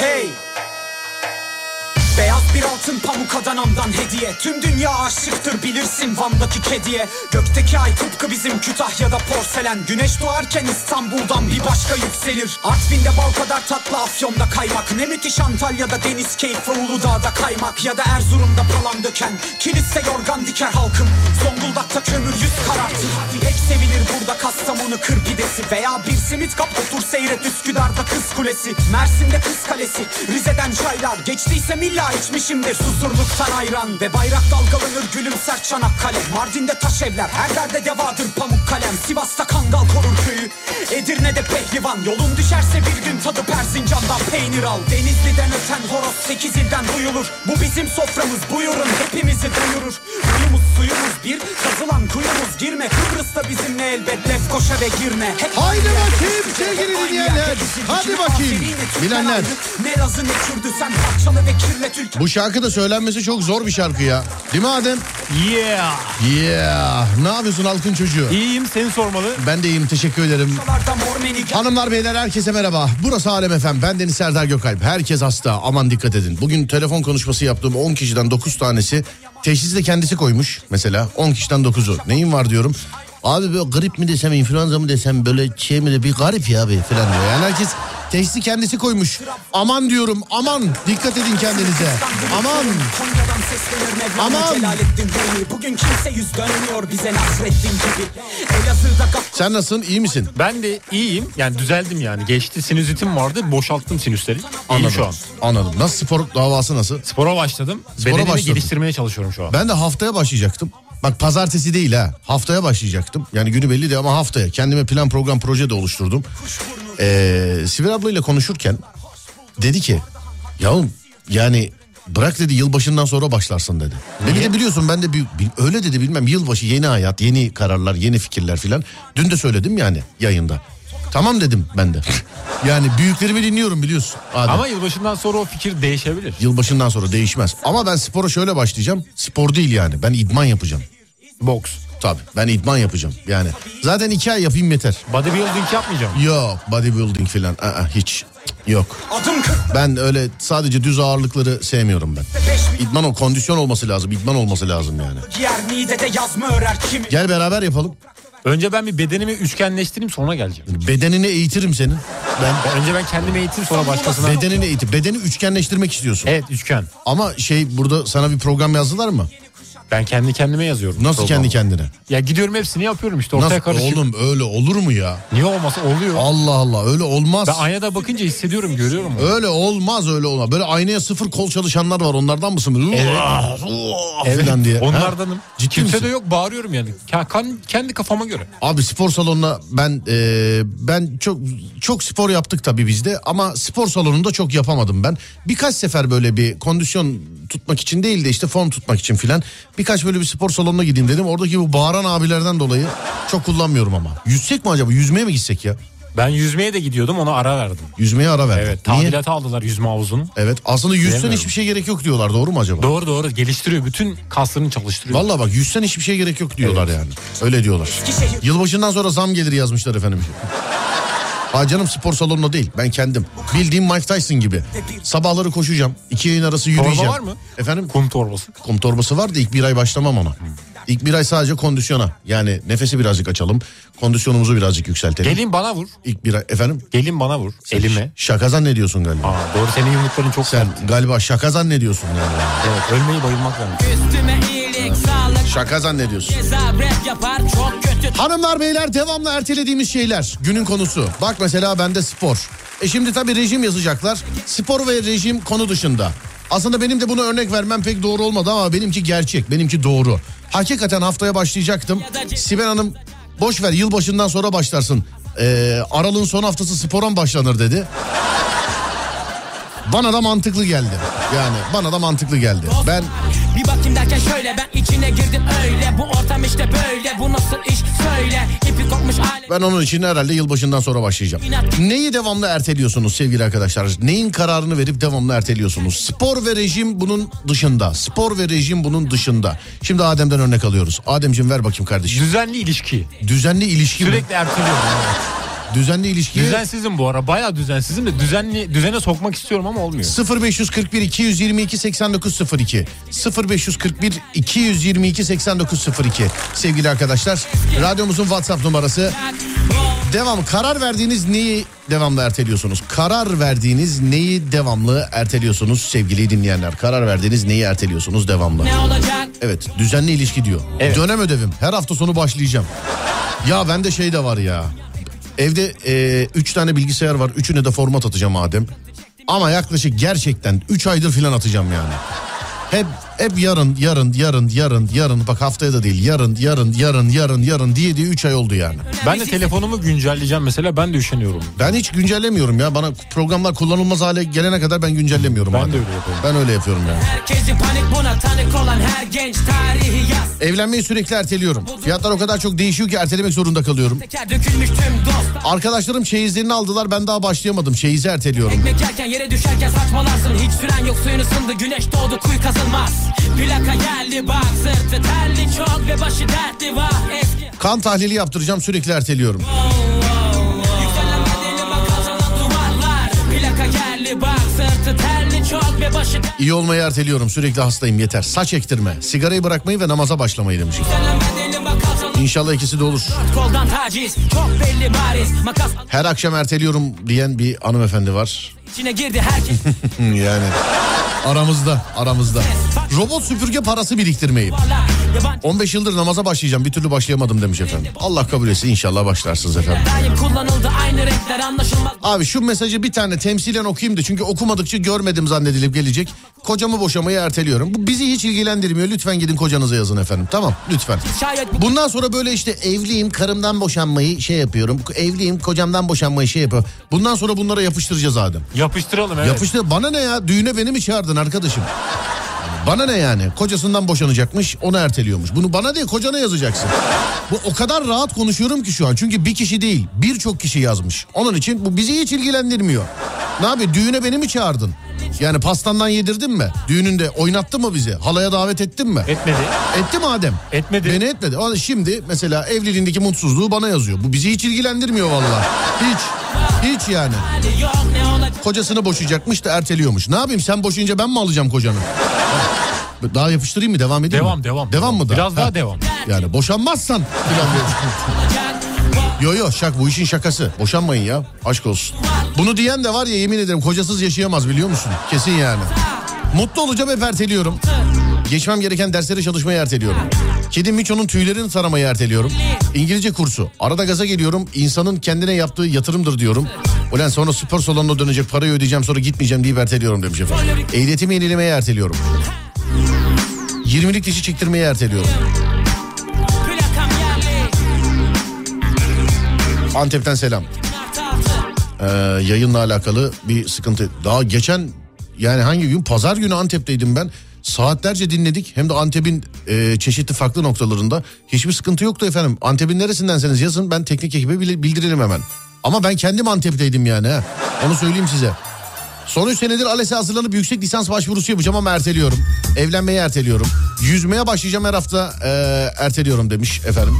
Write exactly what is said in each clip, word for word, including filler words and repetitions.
hey. Beyaz bir altın pamuk Adana'mdan hediye. Tüm dünya aşıktır bilirsin Van'daki kediye. Gökteki ay tıpkı bizim Kütahya'da porselen. Güneş doğarken İstanbul'dan bir başka yükselir. Artvin'de bal kadar tatlı Afyon'da kaymak. Ne müthiş Antalya'da deniz keyfi Uludağ'da kaymak. Ya da Erzurum'da palan döken kiliste yorgan diker halkım. Zonguldak'ta kömür yüz karartır. Hep sevilir burada Kastamonu kır pidesi. Veya bir simit kap otur seyret Üsküdar'da Kız Kulesi. Mersin'de Kız Kalesi, Rize'den çaylar. Geçtiyse milla İçmişimdir susurluktan ayran. Ve bayrak dalgalanır gülümser Çanakkale. Mardin'de taş evler, her derde devadır pamuk kalem. Sivas'ta Kangal korur köyü, Edirne'de pehlivan. Yolun düşerse bir gün tadı Persincan'dan peynir al. Denizli'den öten horoz sekiz ilden duyulur. Bu bizim soframız, buyurun hepimizi doyurur. Uyumuz suyumuz bir, kazılan kuyumuz girme. Kıbrıs'ta bizimle elbet Lefkoşa ve Girne. Hep haydi bakayım sevgili dinleyenler, hadi bakayım bilenler. Ne razı ne kürdü sen parçalı ve kirlet. Bu şarkı da söylenmesi çok zor bir şarkı ya. Değil mi Adem? Yeah. Yeah. Ne yapıyorsun halkın çocuğu? İyiyim, seni sormalı. Ben de iyiyim, teşekkür ederim. Hanımlar beyler herkese merhaba. Burası Alem F M. Ben Deniz Serdar Gökalp. Herkes hasta, aman dikkat edin. Bugün telefon konuşması yaptığım on kişiden dokuz tanesi teşhisi de kendisi koymuş. Mesela on kişiden dokuzu. Neyin var diyorum. Abi böyle grip mi desem, influenza mı desem, böyle şey mi de bir garip ya abi falan diyor. Yani herkes teşhisi kendisi koymuş. Aman diyorum, aman dikkat edin kendinize. Aman. Aman. Sen nasılsın, iyi misin? Ben de iyiyim. Yani düzeldim yani. Geçti, sinüzitim vardı. Boşalttım sinüsleri. İyiyim şu an. Anladım. Nasıl spor davası nasıl? Spora başladım. Spora Bedenimi başladım. geliştirmeye çalışıyorum şu an. Ben de haftaya başlayacaktım. Bak pazartesi değil ha. Haftaya başlayacaktım. Yani günü belli de ama haftaya. Kendime plan program proje de oluşturdum. Ee, Sivir ablayla konuşurken dedi ki yavrum yani bırak dedi yılbaşından sonra başlarsın dedi. Beni de biliyorsun ben de bir, öyle dedi bilmem yılbaşı yeni hayat yeni kararlar yeni fikirler filan. Dün de söyledim yani yayında. Tamam dedim ben de. Yani büyüklerimi dinliyorum biliyorsun. Adem. Ama yılbaşından sonra o fikir değişebilir. Yılbaşından sonra değişmez. Ama ben spora şöyle başlayacağım. Spor değil yani. Ben idman yapacağım. Boks. Tabii ben idman yapacağım yani. Zaten iki ay yapayım yeter. Bodybuilding yapmayacağım. Yok bodybuilding falan Aa, hiç yok. Ben öyle sadece düz ağırlıkları sevmiyorum ben. İdman o kondisyon olması lazım. İdman olması lazım yani. Gel beraber yapalım. Önce ben bir bedenimi üçgenleştireyim sonra geleceğim. Bedenini eğitirim senin. Ben önce ben kendimi eğitirim sonra başkasına. Bedenini eğitir. Bedeni üçgenleştirmek istiyorsun. Evet üçgen. Ama şey burada sana bir program yazdılar mı? Ben kendi kendime yazıyorum. Nasıl programı. Kendi kendine? Ya gidiyorum hepsini yapıyorum işte ortaya karışıyorum. Oğlum öyle olur mu ya? Niye olmasa oluyor. Allah Allah öyle olmaz. Ben aynada bakınca hissediyorum görüyorum. Onu. Öyle olmaz öyle olmaz. Böyle aynaya sıfır kol çalışanlar var onlardan mısın? Evet. Evet. Falan diye. Onlardanım. Ha? Ciddi Kimse misin? de yok bağırıyorum yani. Kendi kafama göre. Abi spor salonuna ben e, ben çok çok spor yaptık tabii bizde ama spor salonunda çok yapamadım ben. Birkaç sefer böyle bir kondisyon tutmak için değil de işte form tutmak için filan. Birkaç böyle bir spor salonuna gideyim dedim. Oradaki bu bağıran abilerden dolayı çok kullanmıyorum ama. Yüzsek mi acaba? Yüzmeye mi gitsek ya? Ben yüzmeye de gidiyordum ona ara verdim. Yüzmeye ara verdim. Evet tadilata aldılar yüzme havuzunu. Evet aslında yüzsen hiçbir şey gerek yok diyorlar doğru mu acaba? Doğru doğru geliştiriyor bütün kaslarını çalıştırıyor. Valla bak yüzsen hiçbir şey gerek yok diyorlar evet. Yani. Öyle diyorlar. Yılbaşından sonra zam gelir yazmışlar efendim. Ha canım spor salonuna değil ben kendim. Bildiğim Mike Tyson gibi. Sabahları koşacağım. İki yayın arası yürüyeceğim. Torba var mı? Efendim? Kum torbası. Kum torbası var da ilk bir ay başlamam ona. İlk bir ay sadece kondisyona. Yani nefesi birazcık açalım. Kondisyonumuzu birazcık yükseltelim. Gelin bana vur. İlk bir ay efendim? Gelin bana vur. Sen elime. Şaka zannediyorsun galiba. Aa, doğru senin yumrukların çok sert. Sen galiba şaka zannediyorsun yani. Evet ölmeyi bayılmak lazım. Üstüme şaka zannediyorsun. Hanımlar beyler devamlı ertelediğimiz şeyler günün konusu. Bak mesela bende spor. E şimdi tabii rejim yazacaklar. Spor ve rejim konu dışında. Aslında benim de buna örnek vermem pek doğru olmadı ama benimki gerçek, benimki doğru. Hakikaten haftaya başlayacaktım. Sibel Hanım boş ver yılbaşından sonra başlarsın. Ee, Aralığın son haftası sporan başlanır dedi. Bana da mantıklı geldi. Yani bana da mantıklı geldi. Ben bir bakayım derken şöyle ben içine girdim öyle bu ortam işte böyle bu nasıl iş söyle ipi kopmuş aile. Ben onun için herhalde yılbaşından sonra başlayacağım. Neyi devamlı erteliyorsunuz sevgili arkadaşlar? Neyin kararını verip devamlı erteliyorsunuz? Spor ve rejim bunun dışında. Spor ve rejim bunun dışında. Şimdi Adem'den örnek alıyoruz. Ademciğim ver bakayım kardeşim. Düzenli ilişki. Düzenli ilişki. Sürekli mi? Erteliyorum. Düzenli ilişkiye... Düzensizim bu ara. Bayağı düzensizim de düzenli, düzene sokmak istiyorum ama olmuyor. sıfır beş kırk bir iki yüz yirmi iki seksen dokuz sıfır iki sıfır beş kırk bir iki yüz yirmi iki seksen dokuz sıfır iki sevgili arkadaşlar. Radyomuzun WhatsApp numarası. Devam. Karar verdiğiniz neyi devamlı erteliyorsunuz? Karar verdiğiniz neyi devamlı erteliyorsunuz sevgili dinleyenler? Karar verdiğiniz neyi erteliyorsunuz devamlı? Evet, düzenli ilişki diyor. Evet. Dönem ödevim. Her hafta sonu başlayacağım. Ya bende şey de var ya. Evde e, üç tane bilgisayar var. Üçüne de format atacağım Adem. Ama yaklaşık gerçekten üç aydır filan atacağım yani. Hep hep yarın, yarın, yarın, yarın, yarın. Bak haftaya da değil. Yarın, yarın, yarın, yarın, yarın diye diye üç ay oldu yani. Ben de telefonumu güncelleyeceğim mesela. Ben de üşeniyorum. Ben hiç güncellemiyorum ya. Bana programlar kullanılmaz hale gelene kadar ben güncellemiyorum. Ben Adem. de öyle yapıyorum. Ben öyle yapıyorum yani. Evlenmeyi sürekli erteliyorum. Fiyatlar o kadar çok değişiyor ki ertelemek zorunda kalıyorum. Arkadaşlarım çeyizlerini aldılar. Ben daha başlayamadım. Çeyizi erteliyorum. Ekmek yerken yere düşerken saçmalarsın. Hiç süren yok, suyun ısındı. Güneş doğdu. Kuyu kazılmaz. Plaka geldi bak. Sırtı terli çok ve başı dertli var. Eski... Kan tahlili yaptıracağım. Sürekli erteliyorum. Oh, oh, oh. Yükselen bedeli bak. Kalçalan duvarlar. Plaka geldi bak. Sırtı terli çok ve başı dertli. İyi olmayı erteliyorum. Sürekli hastayım. Yeter. Saç ektirme. Sigarayı bırakmayı ve namaza başlamayı demişim. İnşallah ikisi de olur. Koldan taciz, çok belli bariz, makas... Her akşam erteliyorum diyen bir hanımefendi var. İçine girdi herkes. Yani aramızda, aramızda. Robot süpürge parası biriktirmeyin. on beş yıldır namaza başlayacağım, bir türlü başlayamadım demiş efendim. Allah kabul etsin, inşallah başlarsınız efendim. Abi şu mesajı bir tane temsilen okuyayım da, çünkü okumadıkça görmedim zannedilip gelecek. Kocamı boşamayı erteliyorum. Bu bizi hiç ilgilendirmiyor. Lütfen gidin kocanıza yazın efendim. Tamam, lütfen. Bundan sonra böyle işte evliyim, karımdan boşanmayı şey yapıyorum. Evliyim, kocamdan boşanmayı şey yapıyorum. Bundan sonra bunlara yapıştıracağız Adem. Yapıştıralım, evet. Yapıştır. Bana ne ya? Düğüne beni mi çağırdın arkadaşım? Bana ne yani? Kocasından boşanacakmış, onu erteliyormuş. Bunu bana değil, kocana yazacaksın. Bu o kadar rahat konuşuyorum ki şu an. Çünkü bir kişi değil, birçok kişi yazmış. Onun için bu bizi hiç ilgilendirmiyor. Ne abi? Düğüne beni mi çağırdın? Yani pastandan yedirdin mi? Düğününde oynattın mı bizi? Halaya davet ettin mi? Etmedi. Etti mi Adem? Etmedi. Beni etmedi. Şimdi mesela evliliğindeki mutsuzluğu bana yazıyor. Bu bizi hiç ilgilendirmiyor vallahi. Hiç. Hiç yani. Kocasını boşayacakmış da erteliyormuş. Ne yapayım, sen boşayınca ben mi alacağım kocanı? Daha yapıştırayım mı, devam edeyim devam, mi? Devam devam. Devam mı daha? Biraz daha ha. devam. Yani boşanmazsan. Yo yo şak, bu işin şakası. Boşanmayın ya, aşk olsun. Bunu diyen de var ya, yemin ederim kocasız yaşayamaz, biliyor musun? Kesin yani. Mutlu olacağım hep erteliyorum. Geçmem gereken derslere çalışmayı erteliyorum. Kedi Miço'nun tüylerini taramayı erteliyorum. İngilizce kursu. Arada gaza geliyorum. İnsanın kendine yaptığı yatırımdır diyorum. Ulan sonra spor salonuna dönecek, parayı ödeyeceğim, sonra gitmeyeceğim deyip erteliyorum demiş efendim. Ehliyetimi yenilemeyi erteliyorum. yirmilik dişi çektirmeyi erteliyorum. Antep'ten selam. Ee, yayınla alakalı bir sıkıntı. Daha geçen yani hangi gün? Pazar günü Antep'teydim ben. Saatlerce dinledik. Hem de Antep'in e, çeşitli farklı noktalarında. Hiçbir sıkıntı yoktu efendim. Antep'in neresindenseniz yazın, ben teknik ekibe bildirelim hemen. Ama ben kendim Antep'teydim yani. He. Onu söyleyeyim size. Son üç senedir ALES'e hazırlanıp yüksek lisans başvurusu yapacağım ama erteliyorum. Evlenmeyi erteliyorum. Yüzmeye başlayacağım her hafta e, erteliyorum demiş efendim.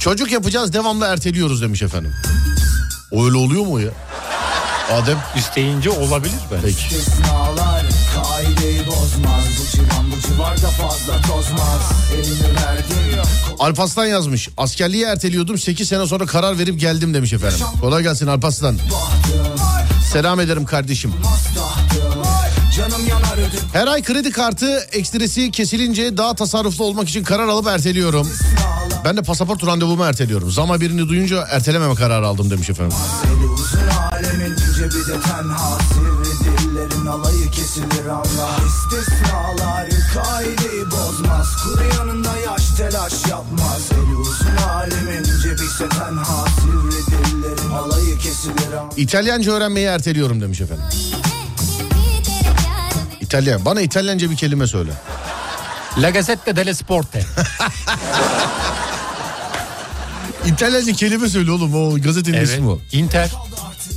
Çocuk yapacağız, devamlı erteliyoruz demiş efendim. Öyle oluyor mu ya? Adem isteyince olabilir belki. Peki. Alparslan yazmış. Askerliği erteliyordum, sekiz sene sonra karar verip geldim demiş efendim. Kolay gelsin Alparslan. Selam ederim kardeşim. Her ay kredi kartı ekstresi kesilince daha tasarruflu olmak için karar alıp erteliyorum. Ben de pasaport randevumu erteliyorum. Zam haberini duyunca ertelememe kararı aldım demiş efendim. İtalyanca öğrenmeyi erteliyorum demiş efendim. İtalyan. Bana İtalyanca bir kelime söyle. La Gazzetta dello Sport. İtalyanca kelime söyle oğlum. O gazetenin evet. ismi o. Inter.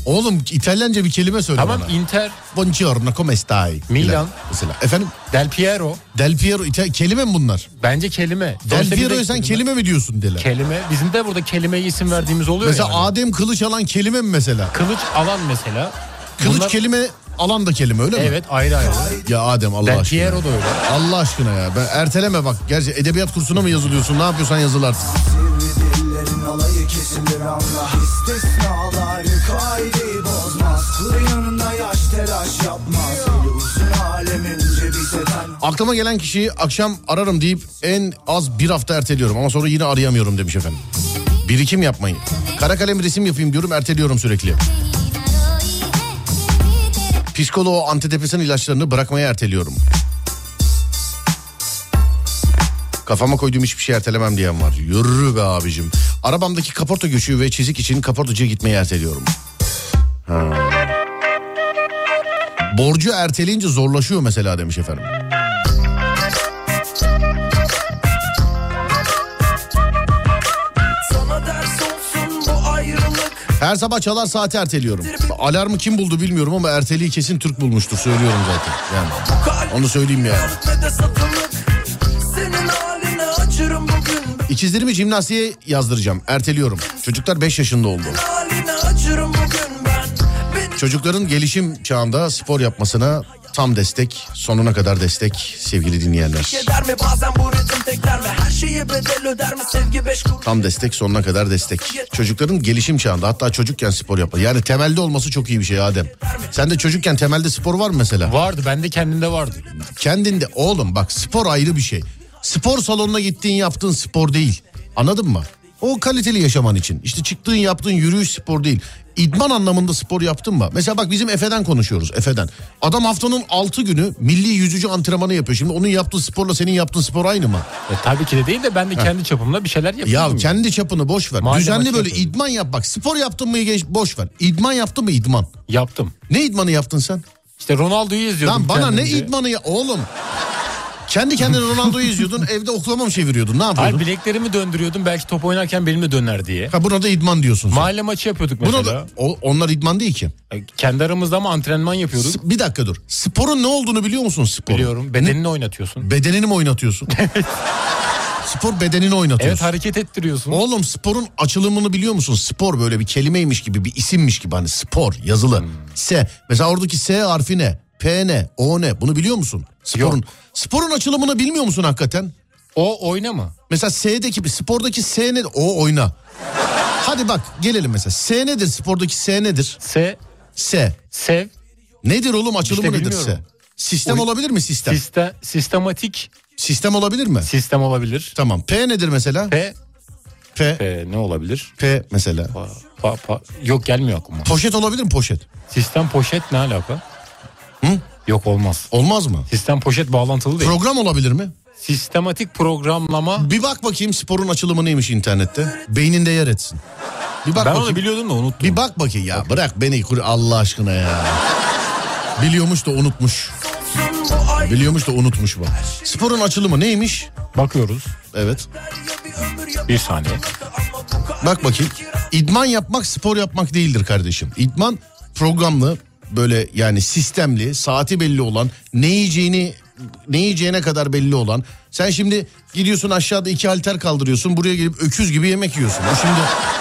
Oğlum İtalyanca bir kelime söyle tamam, bana. Tamam Inter. Buongiorno, come stai? Milan. Mesela. Efendim? Del Piero. Del Piero. İta- kelime mi bunlar? Bence kelime. Del Piero'ya sen kelime mi diyorsun Dela? Kelime. Bizim de burada kelimeye isim verdiğimiz oluyor mesela yani. Adem kılıç alan kelime mi mesela? Kılıç alan mesela. Kılıç bunlar... kelime... Alan da kelime öyle mi? Evet ayrı ayrı. Ya Adem Allah ben aşkına. Del Piero da öyle. Allah aşkına ya. Ben erteleme bak. Gerçi edebiyat kursuna mı yazılıyorsun? Ne yapıyorsan yazılarsın. Aklıma gelen kişiyi akşam ararım deyip en az bir hafta erteliyorum. Ama sonra yine arayamıyorum demiş efendim. Birikim yapmayın. Kara kalem resim yapayım diyorum, erteliyorum sürekli. Psikoloğa antidepresan ilaçlarını bırakmaya erteliyorum. Kafama koyduğum hiçbir şey ertelemem diyen var. Yürü be abicim. Arabamdaki kaporta göçüğü ve çizik için kaportacıya gitmeyi erteliyorum. Ha. Borcu erteleyince zorlaşıyor mesela demiş efendim. Her sabah çalar saati erteliyorum. Alarmı kim buldu bilmiyorum ama erteliği kesin Türk bulmuştur. Söylüyorum zaten. Yani onu söyleyeyim yani. İkizlerimi jimnastiğe yazdıracağım. Erteliyorum. Çocuklar beş yaşında oldu. Çocukların gelişim çağında spor yapmasına tam destek, sonuna kadar destek sevgili dinleyenler. Tam destek, sonuna kadar destek. Çocukların gelişim çağında, hatta çocukken spor yapma. Yani temelde olması çok iyi bir şey Adem. Sen de çocukken temelde spor var mı mesela? Vardı, bende kendimde vardı. Kendinde oğlum bak, spor ayrı bir şey. Spor salonuna gittiğin yaptığın spor değil. Anladın mı? O kaliteli yaşaman için. İşte çıktığın yaptığın yürüyüş spor değil. İdman anlamında spor yaptın mı? Mesela bak bizim Efe'den konuşuyoruz. Efe'den. Adam haftanın altı günü milli yüzücü antrenmanı yapıyor. Şimdi onun yaptığı sporla senin yaptığın spor aynı mı? E, tabii ki de değil de ben de kendi Heh. çapımla bir şeyler yapıyorum. Ya kendi çapını boş ver. Malzeme düzenli böyle yapıyorum. İdman yap bak. Spor yaptın mı geç boş ver. İdman yaptın mı idman? Yaptım. Ne idmanı yaptın sen? İşte Ronaldo'yu izliyordum. Lan bana kendimce. Ne idmanı ya oğlum? Kendi kendine Ronaldo'yu izliyordun, evde oklama mı çeviriyordun, ne yapıyordun? Hayır, bileklerimi döndürüyordum, belki top oynarken belim de döner diye. Ha, buna da idman diyorsun sen. Mahalle maçı yapıyorduk mesela. Da, o, onlar idman değil ki. Kendi aramızda ama antrenman yapıyorduk. S- bir dakika dur, sporun ne olduğunu biliyor musun sporun? Biliyorum, bedenini ne? Oynatıyorsun. Bedenini mi oynatıyorsun? Spor bedenini oynatıyorsun. Evet, hareket ettiriyorsun. Oğlum sporun açılımını biliyor musun? Spor böyle bir kelimeymiş gibi, bir isimmiş gibi, hani spor yazılı. Hmm. S, mesela oradaki S harfi ne? P ne? O ne? Bunu biliyor musun? Sporun Yok. Sporun açılımını bilmiyor musun hakikaten? O oyna mı? Mesela S'deki, spordaki S ne? O oyna. Hadi bak gelelim mesela. S nedir? Spordaki S nedir? S. S. Sev. Nedir oğlum? Açılımı işte nedir S? Sistem Oy- olabilir mi sistem? Sistem, sistematik. Sistem olabilir mi? Sistem olabilir. Tamam. P nedir mesela? P. P. P ne olabilir? P mesela. Pa, pa, pa. Yok, gelmiyor aklıma. Poşet olabilir mi poşet? Sistem poşet ne alaka? Hı? Yok, olmaz. Olmaz mı? Sistem poşet bağlantılı değil. Program olabilir mi? Sistematik programlama. Bir bak bakayım sporun açılımı neymiş internette. Beyninde yer etsin. Bir bak ben bakayım. Onu biliyordum da unuttum. Bir bak bakayım ya, okay. Bırak beni Allah aşkına ya. Biliyormuş da unutmuş. Biliyormuş da unutmuş bak. Sporun açılımı neymiş? Bakıyoruz. Evet. Bir saniye. Bak bakayım. İdman yapmak spor yapmak değildir kardeşim. İdman programlı. Böyle yani sistemli, saati belli olan, ne yiyeceğini, ne yiyeceğine kadar belli olan. Sen şimdi gidiyorsun aşağıda iki halter kaldırıyorsun, buraya gelip öküz gibi yemek yiyorsun. O şimdi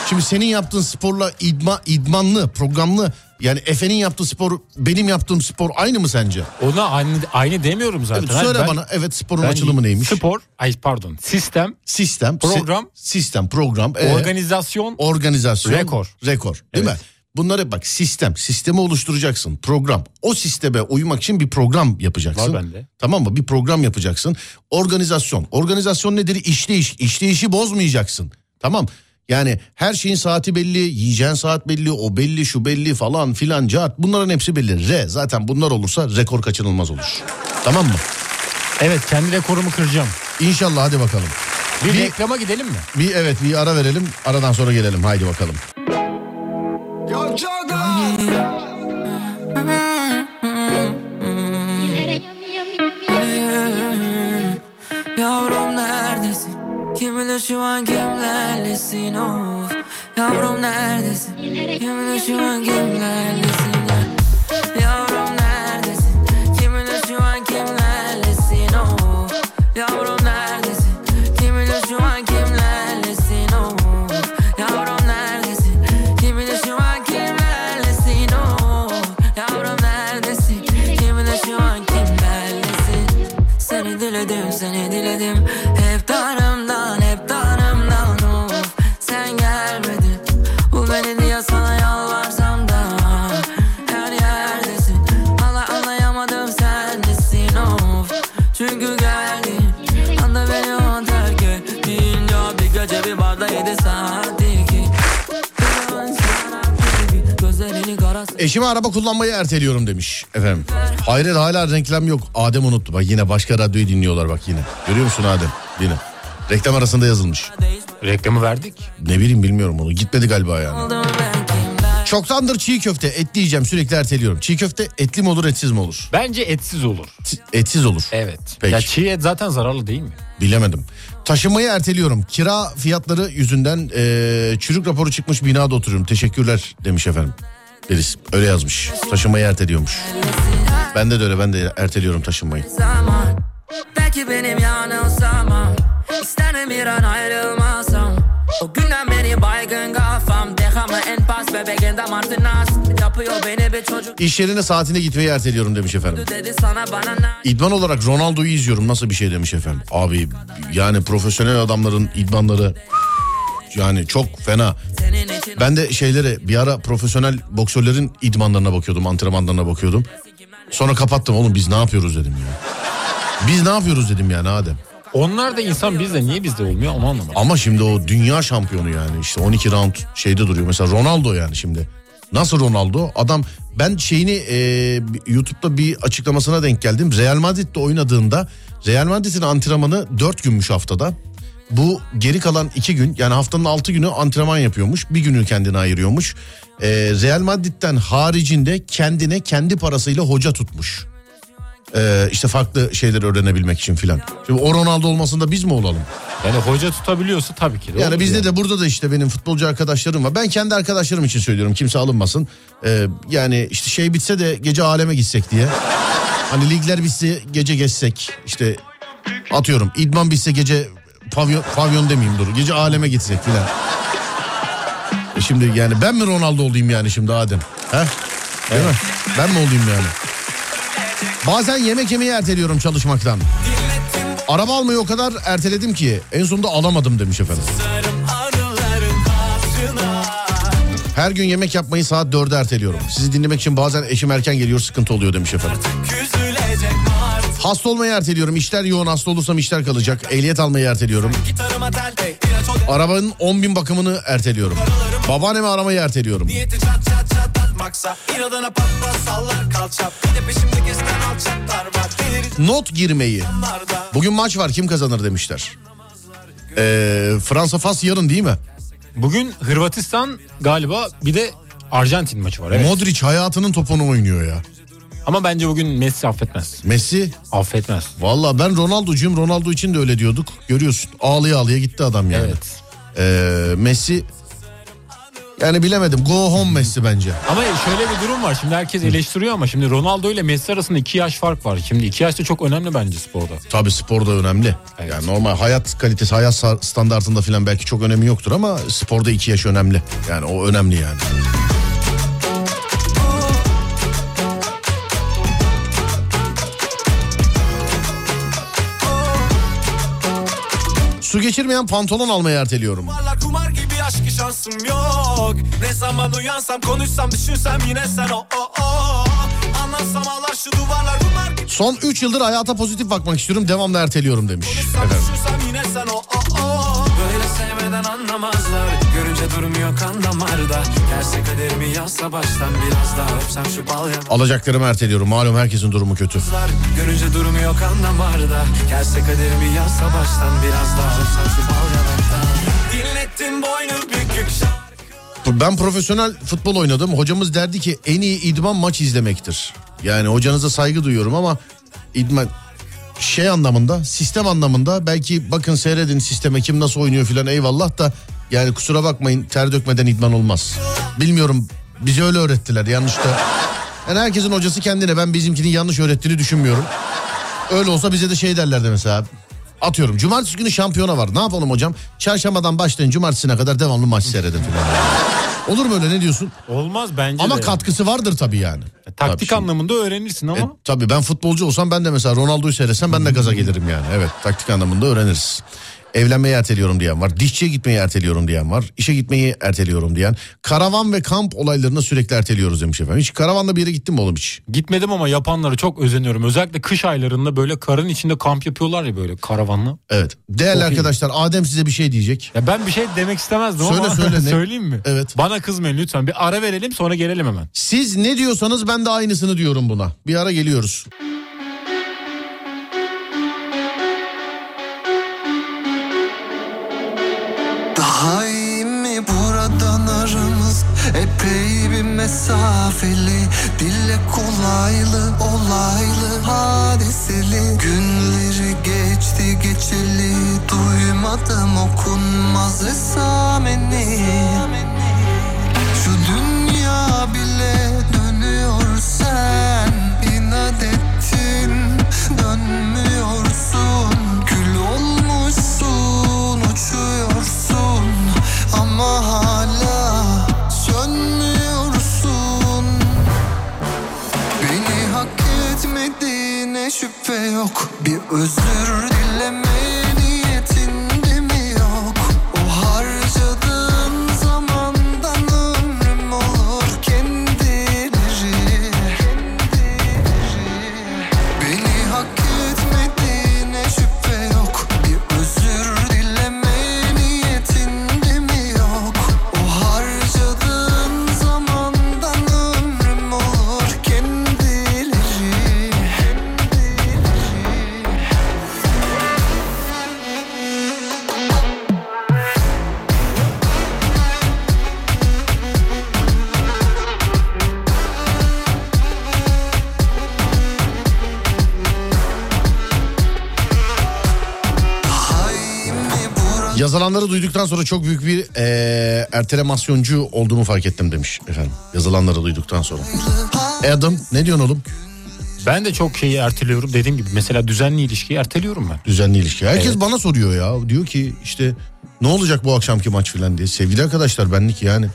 şimdi senin yaptığın sporla idma, idmanlı, programlı, yani Efe'nin yaptığı spor, benim yaptığım spor aynı mı sence? Ona aynı, aynı demiyorum zaten. Evet, söyle ben, bana evet sporun açılımı neymiş? Spor, ay pardon, sistem, sistem, program, sistem, program, e, organizasyon, organizasyon, rekor, rekor, değil evet. mi? Bunlara bak, sistem, sistemi oluşturacaksın, program. O sisteme uymak için bir program yapacaksın. Var bende. Tamam mı? Bir program yapacaksın. Organizasyon. Organizasyon nedir? İşleyiş. İşleyişi bozmayacaksın. Tamam. Yani her şeyin saati belli, yiyeceğin saat belli, o belli, şu belli falan filan cart. Bunların hepsi belli. Re. Zaten bunlar olursa rekor kaçınılmaz olur. Tamam mı? Evet, kendi rekorumu kıracağım. İnşallah, hadi bakalım. Bir, bir reklama gidelim mi? Bir evet, bir ara verelim. Aradan sonra gelelim. Haydi bakalım. Yavrum neredesin? Kim bilir şu an kimlerlesin, of. Yavrum neredesin? Kimin ışığın kimlerlesin? Yavrum neredesin? Kimin ışığın kimlerlesin? Oh. Yavrum neredesin? Kimin ışığın kimlerlesin? Oh. Yavrum neredesin? Kimin ışığın kimlerlesin? Oh. Yavrum neredesin? Kimin ışığın kimlerlesin? Seni diledim, seni diledim. Hep darımdan, hep darımdan. Oh. Sen gelmedin. Beni diye sana yalvarsam da her yerdesin. Hala anlayamadım sen desin of. Çünkü geldin anda beni o terk ettin. Ya bir gece bir barda yedi saatti ki. Eşime araba kullanmayı erteliyorum demiş efendim. Hayret, hala renklem yok. Adem unuttu bak, yine başka radyoyu dinliyorlar bak yine. Görüyor musun Adem? Yine. Reklam arasında yazılmış. Reklamı verdik. Ne bileyim, bilmiyorum onu. Gitmedi galiba yani. Çoktandır çiğ köfte etli yiyeceğim, sürekli erteliyorum. Çiğ köfte etli mi olur, etsiz mi olur? Bence etsiz olur. Etsiz olur. Evet. Peki. Ya çiğ et zaten zararlı değil mi? Bilemedim. Taşınmayı erteliyorum. Kira fiyatları yüzünden ee, çürük raporu çıkmış binada oturuyorum. Teşekkürler demiş efendim. Deriz. Öyle yazmış. Taşınmayı erteliyormuş. Bende de öyle. Ben de erteliyorum taşınmayı. Belki benim yanılsamam. İsterim bir an ayrılmasam. O günden beri baygın kafam. Dehamı en pas bebeğin damartı nas. Yapıyor beni bir çocuk. İş yerine saatine gitmeyi erteliyorum demiş efendim. İdman olarak Ronaldo'yu izliyorum, nasıl bir şey demiş efendim. Abi yani profesyonel adamların idmanları yani çok fena. Ben de şeylere bir ara profesyonel boksörlerin idmanlarına bakıyordum, antrenmanlarına bakıyordum. Sonra kapattım, oğlum biz ne yapıyoruz dedim ya. Biz ne yapıyoruz dedim yani Adem. Onlar da insan, bizde niye bizde olmuyor onu anlamadım. Ama şimdi o dünya şampiyonu yani işte on iki round şeyde duruyor. Mesela Ronaldo yani şimdi. Nasıl Ronaldo? Adam ben şeyini e, YouTube'da bir açıklamasına denk geldim. Real Madrid'de oynadığında Real Madrid'in antrenmanı dört günmüş haftada. Bu geri kalan iki gün yani haftanın altı günü antrenman yapıyormuş. Bir günü kendine ayırıyormuş. E, Real Madrid'den haricinde kendine kendi parasıyla hoca tutmuş. Ee, işte farklı şeyleri öğrenebilmek için filan. Şimdi o Ronaldo olmasında biz mi olalım? Yani hoca tutabiliyorsa tabii ki. Yani bizde yani. De burada da işte benim futbolcu arkadaşlarım var. Ben kendi arkadaşlarım için söylüyorum, kimse alınmasın. Ee, yani işte şey bitse de gece aleme gitsek diye. Hani ligler bitse gece geçsek. İşte atıyorum idman bitse gece pavyon, pavyon demeyeyim dur. Gece aleme gitsek filan. E şimdi yani ben mi Ronaldo olayım yani şimdi Adem? He? Değil evet. mi? Ben mi olayım yani? Bazen yemek yemeyi erteliyorum çalışmaktan. Araba almayı o kadar erteledim ki en sonunda alamadım demiş efendim. Her gün yemek yapmayı saat dörde erteliyorum. Sizi dinlemek için bazen eşim erken geliyor, sıkıntı oluyor demiş efendim. Hasta olmayı erteliyorum. İşler yoğun, hasta olursam işler kalacak. Ehliyet almayı erteliyorum. Arabanın on bin bakımını erteliyorum. Babaannemi aramayı erteliyorum. Not girmeyi. Bugün maç var, kim kazanır demişler. Ee, Fransa Fas yarın değil mi? Bugün Hırvatistan galiba, bir de Arjantin maçı var. Evet. Modric hayatının topunu oynuyor ya. Ama bence bugün Messi affetmez. Messi? Affetmez. Valla ben Ronaldo'cuyum, Ronaldo için de öyle diyorduk. Görüyorsun ağlıya ağlıya gitti adam yani. Evet. Ee, Messi... Yani bilemedim. Go home Messi bence. Ama şöyle bir durum var. Şimdi herkes eleştiriyor ama şimdi Ronaldo ile Messi arasında iki yaş fark var. Şimdi iki yaş da çok önemli bence sporda. Tabii sporda önemli. Evet. Yani normal hayat kalitesi, hayat standartında falan belki çok önemi yoktur ama sporda iki yaş önemli. Yani o önemli yani. Su geçirmeyen pantolon almayı erteliyorum. Son üç yıldır hayata pozitif bakmak istiyorum, devamlı erteliyorum demiş. Alacaklarımı erteliyorum, malum herkesin durumu kötü. Görünce durmuyor kan damarda. Gelse kaderimi yazsa baştan biraz daha öpsem şu bal yanaktan. Ben profesyonel futbol oynadım. Hocamız derdi ki en iyi idman maç izlemektir. Yani hocanıza saygı duyuyorum ama idman şey anlamında, sistem anlamında belki bakın seyredin sisteme kim nasıl oynuyor filan eyvallah da Yani kusura bakmayın, ter dökmeden idman olmaz. Bilmiyorum, bize öyle öğrettiler, yanlış da. Yani herkesin hocası kendine, ben bizimkinin yanlış öğrettiğini düşünmüyorum. Öyle olsa bize de şey derlerdi mesela. Atıyorum cumartesi günü şampiyona var, ne yapalım hocam? Çarşambadan başlayın cumartesine kadar devamlı maç seyredin. Olur mu öyle, ne diyorsun? Olmaz bence. Ama katkısı yani vardır tabii yani. E, taktik tabii anlamında öğrenirsin ama. E, tabii ben futbolcu olsam, ben de mesela Ronaldo'yu seyretsem ben de gaza gelirim yani. Evet, taktik anlamında öğreniriz. Evlenmeyi erteliyorum diyen var. Dişçiye gitmeyi erteliyorum diyen var. İşe gitmeyi erteliyorum diyen. Karavan ve kamp olaylarını sürekli erteliyoruz demiş efendim. Hiç karavanla bir yere gittin mi oğlum hiç? Gitmedim ama yapanlara çok özeniyorum. Özellikle kış aylarında böyle karın içinde kamp yapıyorlar ya, böyle karavanla. Evet. Değerli çok arkadaşlar iyi. Adem size bir şey diyecek. Ya ben bir şey demek istemezdim söyle, ama söyle, söyleyeyim mi? Evet. Bana kızmayın lütfen. Bir ara verelim, sonra gelelim hemen. Siz ne diyorsanız ben de aynısını diyorum buna. Bir ara geliyoruz. Epey bir mesafeli, dille kolaylı, olaylı, hadiseli. Günleri geçti geçeli, duymadım okunmaz esameni. Şu dünya bile dönüyor, sen inat ettin, dönmüyorsun. Kül olmuşsun, uçuyorsun ama hala sönmüyorsun. Beni hak etmediğine şüphe yok. Bir özür dileme niyetinde mi yok? O harcadığın zamandan ömrüm olur kendileri. kendileri. Beni hak etmediğine şüphe yok. Bir özür yazılanları duyduktan sonra çok büyük bir e, ertelemasyoncu olduğumu fark ettim demiş efendim. Yazılanları duyduktan sonra. Adam ne diyorsun oğlum? Ben de çok şeyi erteliyorum dediğim gibi. Mesela düzenli ilişkiyi erteliyorum ben. Düzenli ilişki. Herkes evet bana soruyor ya. Diyor ki işte ne olacak bu akşamki maç filan diye. Sevgili arkadaşlar benlik yani.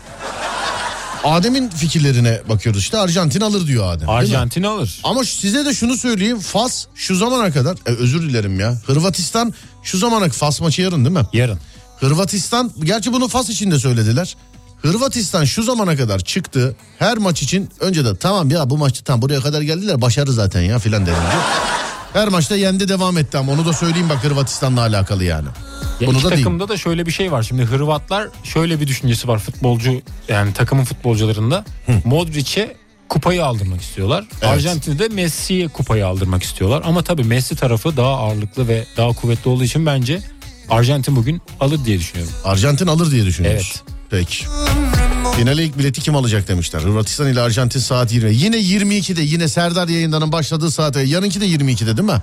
Adem'in fikirlerine bakıyoruz işte. Arjantin alır diyor Adem. Arjantin alır. Ama size de şunu söyleyeyim. Fas şu zamana kadar e, özür dilerim ya. Hırvatistan şu zamana, Fas maçı yarın değil mi? Yarın. Hırvatistan, gerçi bunu Fas için de söylediler. Hırvatistan şu zamana kadar çıktı. Her maç için önce de tamam ya bu maçta tam buraya kadar geldiler, başarı zaten ya filan dedim. Her maçta yendi devam etti, ama onu da söyleyeyim bak Hırvatistan'la alakalı yani. Ya bunu da takımda değil da şöyle bir şey var. Şimdi Hırvatlar şöyle bir düşüncesi var futbolcu, yani takımın futbolcularında. Modric'e kupayı aldırmak istiyorlar. Evet. Arjantin'de Messi'ye kupayı aldırmak istiyorlar. Ama tabii Messi tarafı daha ağırlıklı ve daha kuvvetli olduğu için bence Arjantin bugün alır diye düşünüyorum. Arjantin alır diye düşünüyoruz. Evet. Peki. Finale ilk bileti kim alacak demişler. Hırvatistan ile Arjantin saat yirmi. Yine yirmi ikide, yine Serdar yayınlarının başladığı saate. Yarınki de yirmi ikide değil mi?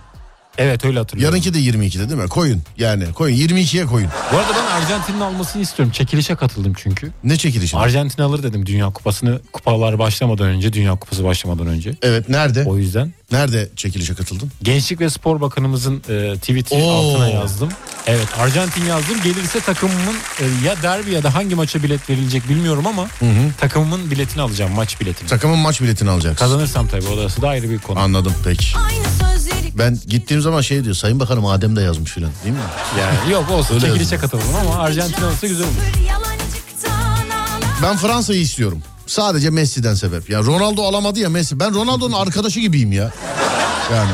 Evet öyle hatırlıyorum. Yarınki de yirmi ikide değil mi? Koyun yani, koyun yirmi ikiye koyun. Bu arada ben Arjantin'in almasını istiyorum. Çekilişe katıldım çünkü. Ne çekilişi? Arjantin alır dedim Dünya Kupası'nı. Kupalar başlamadan önce, Dünya Kupası başlamadan önce. Evet, nerede? O yüzden. Nerede çekilişe katıldın? Gençlik ve Spor Bakanımızın e, tweet'i Oo. altına yazdım. Evet, Arjantin yazdım. Gelirse takımımın e, ya derbi ya da hangi maça bilet verilecek bilmiyorum ama hı hı. takımımın biletini alacağım, maç biletini. Takımın maç biletini alacaksın. Kazanırsam tabii, orası da ayrı bir konu. Anladım, peki. Ben gittiğim zaman şey diyor, Sayın Bakanım Adem de yazmış filan değil mi? Yani yok olsun, çekilişe katılalım ama Arjantin olsa güzel olur. Ben Fransa'yı istiyorum. Sadece Messi'den sebep. Ya Ronaldo alamadı ya Messi. Ben Ronaldo'nun arkadaşı gibiyim ya. Yani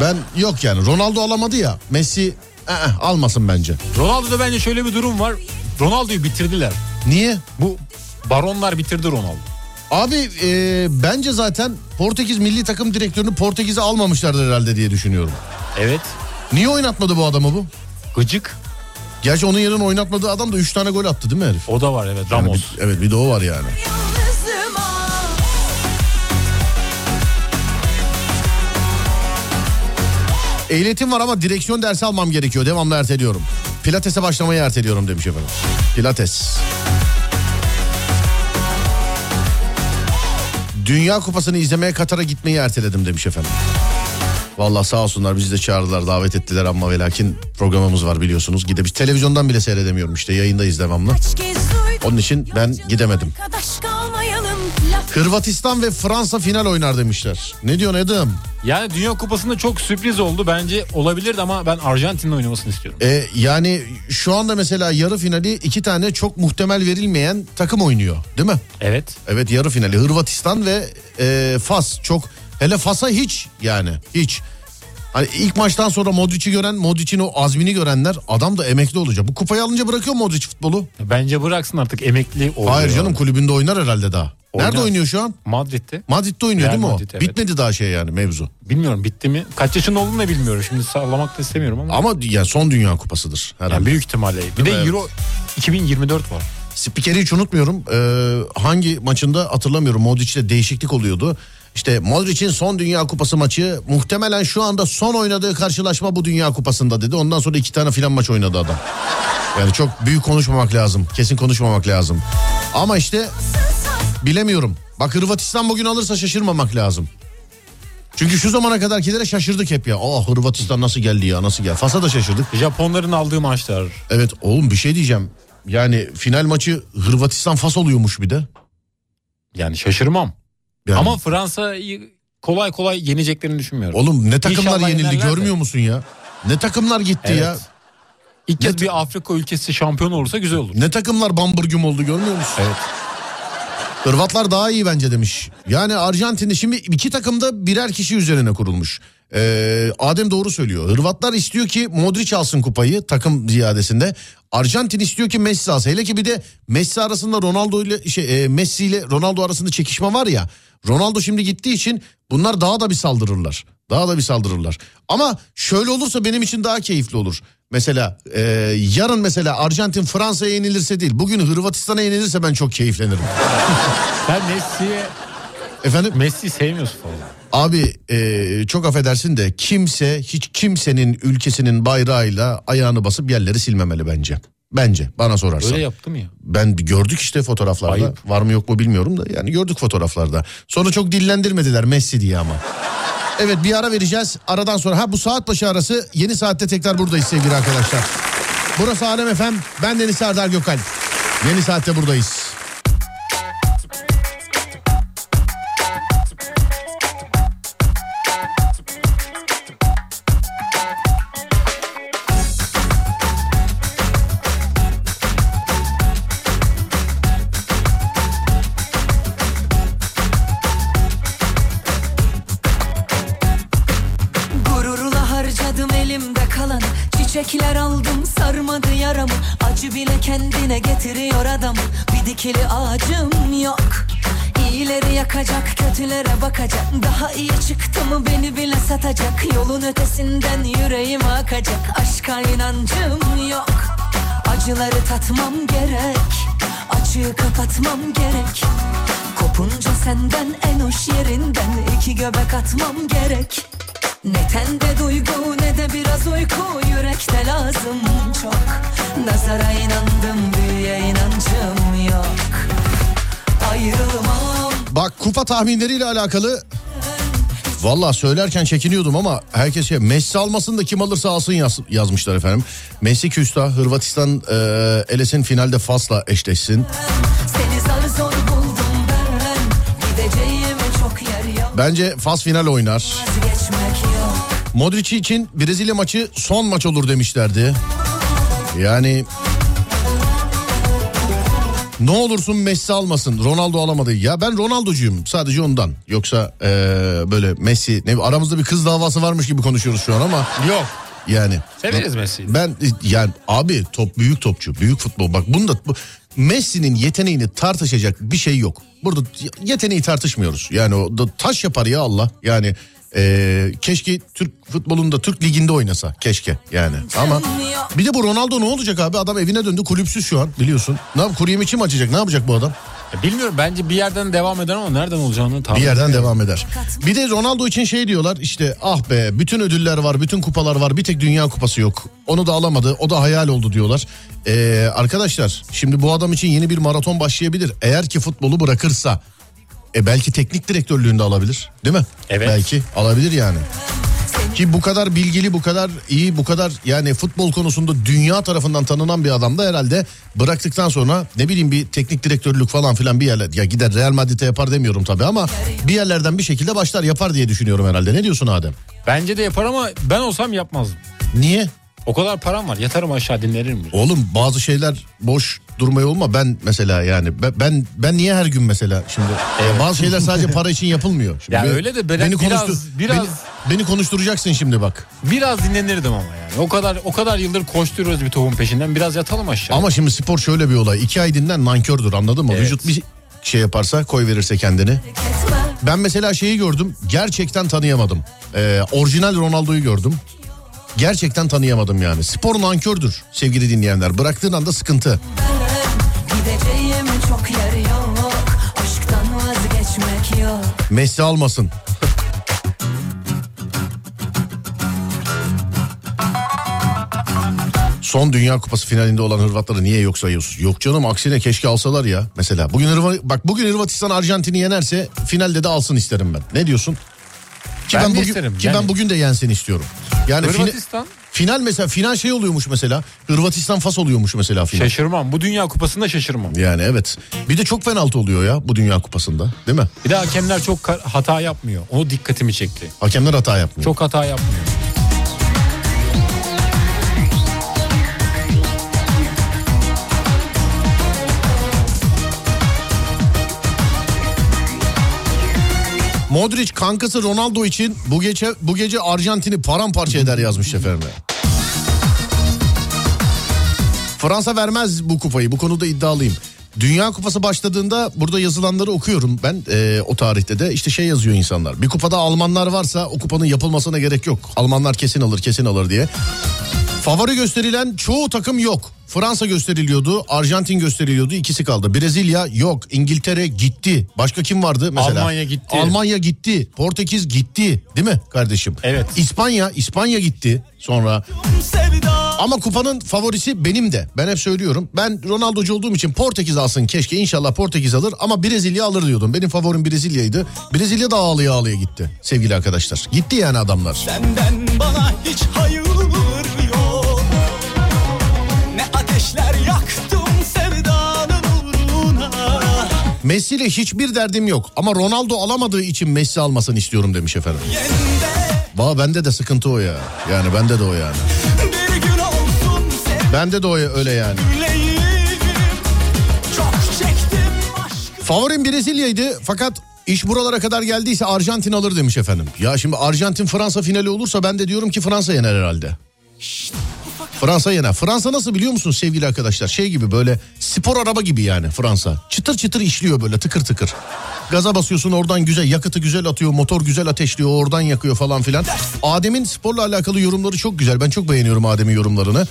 ben yok yani. Ronaldo alamadı ya Messi ı-ı, almasın bence. Ronaldo'da bence şöyle bir durum var. Ronaldo'yu bitirdiler. Niye? Bu baronlar bitirdi Ronaldo. Abi e, bence zaten Portekiz milli takım direktörünü Portekiz'e almamışlardır herhalde diye düşünüyorum. Evet. Niye oynatmadı bu adamı bu? Gıcık. Gerçi onun yerine oynatmadığı adam da üç tane gol attı değil mi herif? O da var evet, Ramos. Yani bir, evet bir de o var yani. Ehliyetim var ama direksiyon dersi almam gerekiyor. Devamlı erteliyorum. Pilates'e başlamayı erteliyorum demiş efendim. Pilates. Dünya Kupası'nı izlemeye Katar'a gitmeyi erteledim demiş efendim. Vallahi sağ olsunlar, bizi de çağırdılar, davet ettiler ama ve lakin programımız var biliyorsunuz. Gidebiliriz. Televizyondan bile seyredemiyorum işte, yayındayız devamlı. Onun için ben gidemedim. Hırvatistan ve Fransa final oynar demişler. Ne diyorsun Edim? Yani Dünya Kupası'nda çok sürpriz oldu. Bence olabilirdi ama ben Arjantin'le oynamasını istiyorum. E, yani şu anda mesela yarı finali iki tane çok muhtemel verilmeyen takım oynuyor değil mi? Evet. Evet, yarı finali Hırvatistan ve e, Fas. Çok, hele Fas'a hiç yani hiç. Hani ilk maçtan sonra Modric'i gören, Modric'in o azmini görenler, adam da emekli olacak. Bu kupayı alınca bırakıyor Modric futbolu. Bence bıraksın artık, emekli oluyor. Hayır canım, kulübünde oynar herhalde daha. Oynar. Nerede oynuyor şu an? Madrid'de. Madrid'de oynuyor Real değil mi Madrid, o? Evet. Bitmedi daha şey yani mevzu. Bilmiyorum bitti mi? Kaç yaşında olduğunu da bilmiyorum. Şimdi sallamak da istemiyorum ama. Ama yani son Dünya Kupası'dır herhalde. Yani büyük ihtimalle. Bir de evet. Euro iki bin yirmi dört var. Spikeri hiç unutmuyorum. Ee, hangi maçında hatırlamıyorum. Modric'de değişiklik oluyordu. İşte Modric'in son Dünya Kupası maçı, muhtemelen şu anda son oynadığı karşılaşma bu Dünya Kupası'nda dedi. Ondan sonra iki tane filan maç oynadı adam. Yani çok büyük konuşmamak lazım. Kesin konuşmamak lazım. Ama işte bilemiyorum. Bak Hırvatistan bugün alırsa şaşırmamak lazım. Çünkü şu zamana kadarkilere şaşırdık hep ya. Aa Hırvatistan nasıl geldi ya, nasıl geldi. Fas'a da şaşırdık. Japonların aldığı maçlar. Evet oğlum, bir şey diyeceğim. Yani final maçı Hırvatistan-Fas oluyormuş bir de. Yani şaşırmam. Yani. Ama Fransa'yı kolay kolay yeneceklerini düşünmüyorum. Oğlum ne takımlar İnşallah yenildi görmüyor de. musun ya? Ne takımlar gitti evet. ya? İlk ne kez ta- bir Afrika ülkesi şampiyon olursa güzel olur. Ne takımlar bambırgüm oldu görmüyor musun? Evet. Hırvatlar daha iyi bence demiş. Yani Arjantin'de şimdi iki takım da birer kişi üzerine kurulmuş. Ee, Adem doğru söylüyor. Hırvatlar istiyor ki Modric alsın kupayı takım ziyadesinde. Arjantin istiyor ki Messi alsın. Hele ki bir de Messi arasında Ronaldo ile şey, Messi ile Ronaldo arasında çekişme var ya. Ronaldo şimdi gittiği için bunlar daha da bir saldırırlar. Daha da bir saldırırlar. Ama şöyle olursa benim için daha keyifli olur. Mesela e, yarın mesela Arjantin Fransa'ya yenilirse değil, bugün Hırvatistan'a yenilirse ben çok keyiflenirim. Sen Messi'ye... Efendim? Messi'yi sevmiyorsun falan. Abi e, çok affedersin de kimse, hiç kimsenin ülkesinin bayrağıyla ayağını basıp yerleri silmemeli bence. Bence, bana sorarsan. Öyle yaptım ya. Ben gördük işte fotoğraflarda. Ayıp. Var mı yok mu bilmiyorum da yani gördük fotoğraflarda. Sonra çok dillendirmediler Messi diye ama. Evet, bir ara vereceğiz. Aradan sonra ha bu saat başı arası yeni saatte tekrar buradayız sevgili arkadaşlar. Burası Alem F M. Ben Deniz Serdar Gökal. Yeni saatte buradayız. Kendine getiriyor adamı, bir dikili ağacım yok. İyileri yakacak, kötülere bakacak. Daha iyi çıktı mı beni bile satacak. Yolun ötesinden yüreğim akacak. Aşka inancım yok. Acıları tatmam gerek, açığı kapatmam gerek. Kopunca senden en hoş yerinden iki göbek atmam gerek. Ne tende duygu ne de biraz uyku, yürekte lazım çok. Nazara inandım, büyüye inancım yok. Ayrılmam. Bak kupa tahminleriyle alakalı vallahi söylerken çekiniyordum ama herkes şey, Messi almasın da kim alırsa alsın yaz, yazmışlar efendim. Messi küstah, Hırvatistan e, elesin, finalde Fas'la eşleşsin. Seni zar zor buldum ben, gideceğime çok yer yok. Bence Fas final oynar. Modric için Brezilya maçı son maç olur demişlerdi. Yani ne olursun Messi almasın, Ronaldo alamadı. Ya ben Ronaldo'cuyum sadece ondan. Yoksa ee, böyle Messi ne, aramızda bir kız davası varmış gibi konuşuyoruz şu an ama yok. Yani severiz Messi'yi. Ben yani abi top, büyük topçu, büyük futbol. Bak bunda bu, Messi'nin yeteneğini tartışacak bir şey yok. Burada yeteneği tartışmıyoruz. Yani o da taş yapar ya Allah. Yani Ee, keşke Türk futbolunda, Türk liginde oynasa keşke yani. Ama bir de bu Ronaldo ne olacak abi, adam evine döndü, kulüpsüz şu an biliyorsun. Ne yap, kuru yemişi mi açacak, ne yapacak bu adam? Bilmiyorum, bence bir yerden devam eder ama nereden olacağını tahmin. Bir yerden ediyorum. Devam eder. Bir de Ronaldo için şey diyorlar işte, ah be bütün ödüller var, bütün kupalar var, bir tek Dünya Kupası yok. Onu da alamadı, o da hayal oldu diyorlar. Ee, arkadaşlar şimdi bu adam için yeni bir maraton başlayabilir. Eğer ki futbolu bırakırsa e, belki teknik direktörlüğünü de alabilir değil mi? Evet. Belki alabilir yani. Ki bu kadar bilgili, bu kadar iyi, bu kadar yani futbol konusunda dünya tarafından tanınan bir adam da herhalde bıraktıktan sonra ne bileyim bir teknik direktörlük falan filan bir yerler, ya gider Real Madrid'e yapar demiyorum tabii ama bir yerlerden bir şekilde başlar yapar diye düşünüyorum herhalde. Ne diyorsun Adem? Bence de yapar ama ben olsam yapmazdım. Niye? O kadar param var, yatarım aşağı dinlenirim. Oğlum bazı şeyler boş durmaya olma. Ben mesela yani ben ben, ben niye her gün mesela şimdi evet. Bazı şeyler sadece para için yapılmıyor. Şimdi ya ben, öyle de ben, beni biraz konuştur, biraz beni, beni konuşturacaksın şimdi bak. Biraz dinlenirdim ama yani. O kadar o kadar yıldır koşturuyoruz bir tohum peşinden. Biraz yatalım aşağı. Ama şimdi spor şöyle bir olay. İki ay dinlen nankördür, anladın mı? Evet. Vücut bir şey yaparsa, koy verirse kendini. Ben mesela şeyi gördüm. Gerçekten tanıyamadım. Ee, orijinal Ronaldo'yu gördüm. Gerçekten tanıyamadım yani. Spor nankördür sevgili dinleyenler. Bıraktığın anda sıkıntı. Messi almasın. Son Dünya Kupası finalinde olan Hırvatları niye yok sayıyorsunuz? Yok canım, aksine keşke alsalar ya. Mesela bugün Hırvat, bak bugün Hırvatistan Arjantin'i yenerse finalde de alsın isterim ben. Ne diyorsun? Ki ben, ben bugün isterim, ki yani. Ben bugün de yensin istiyorum. Yani Hırvatistan fina, final mesela final şey oluyormuş mesela. Hırvatistan Fas oluyormuş mesela final. Şaşırmam. Bu Dünya Kupası'nda şaşırmam. Yani evet. Bir de çok penaltı oluyor ya bu Dünya Kupası'nda, değil mi? Bir de hakemler çok hata yapmıyor. O dikkatimi çekti. Hakemler hata yapmıyor. Çok hata yapmıyor. Modric kankası Ronaldo için bu gece bu gece Arjantin'i paramparça eder yazmış efendim. Fransa vermez bu kupayı. Bu konuda iddialıyım. Dünya Kupası başladığında burada yazılanları okuyorum ben e, o tarihte de işte şey yazıyor insanlar. Bir kupada Almanlar varsa o kupanın yapılmasına gerek yok. Almanlar kesin alır, kesin alır diye. Favori gösterilen çoğu takım yok. Fransa gösteriliyordu, Arjantin gösteriliyordu, ikisi kaldı. Brezilya yok, İngiltere gitti. Başka kim vardı mesela? Almanya gitti. Almanya gitti, Portekiz gitti, değil mi kardeşim? Evet. İspanya, İspanya gitti sonra. Ama kupanın favorisi benim de. Ben hep söylüyorum. Ben Ronaldo'cu olduğum için Portekiz alsın keşke. İnşallah Portekiz alır ama Brezilya alır diyordum. Benim favorim Brezilya'ydı. Brezilya da ağlaya ağlaya gitti sevgili arkadaşlar. Gitti yani adamlar. Senden bana hiç hayır. Messi ile hiçbir derdim yok ama Ronaldo alamadığı için Messi almasını istiyorum demiş efendim. Valla bende de sıkıntı o ya. Yani bende de o yani. Bende de o öyle yani. Favorim Brezilya'ydı fakat iş buralara kadar geldiyse Arjantin alır demiş efendim. Ya şimdi Arjantin Fransa finali olursa ben de diyorum ki Fransa yener herhalde. Fransa yener. Fransa nasıl biliyor musunuz sevgili arkadaşlar? Şey gibi, böyle spor araba gibi yani Fransa. Çıtır çıtır işliyor böyle, tıkır tıkır. Gaza basıyorsun, oradan güzel yakıtı güzel atıyor, motor güzel ateşliyor, oradan yakıyor falan filan. Adem'in sporla alakalı yorumları çok güzel. Ben çok beğeniyorum Adem'in yorumlarını.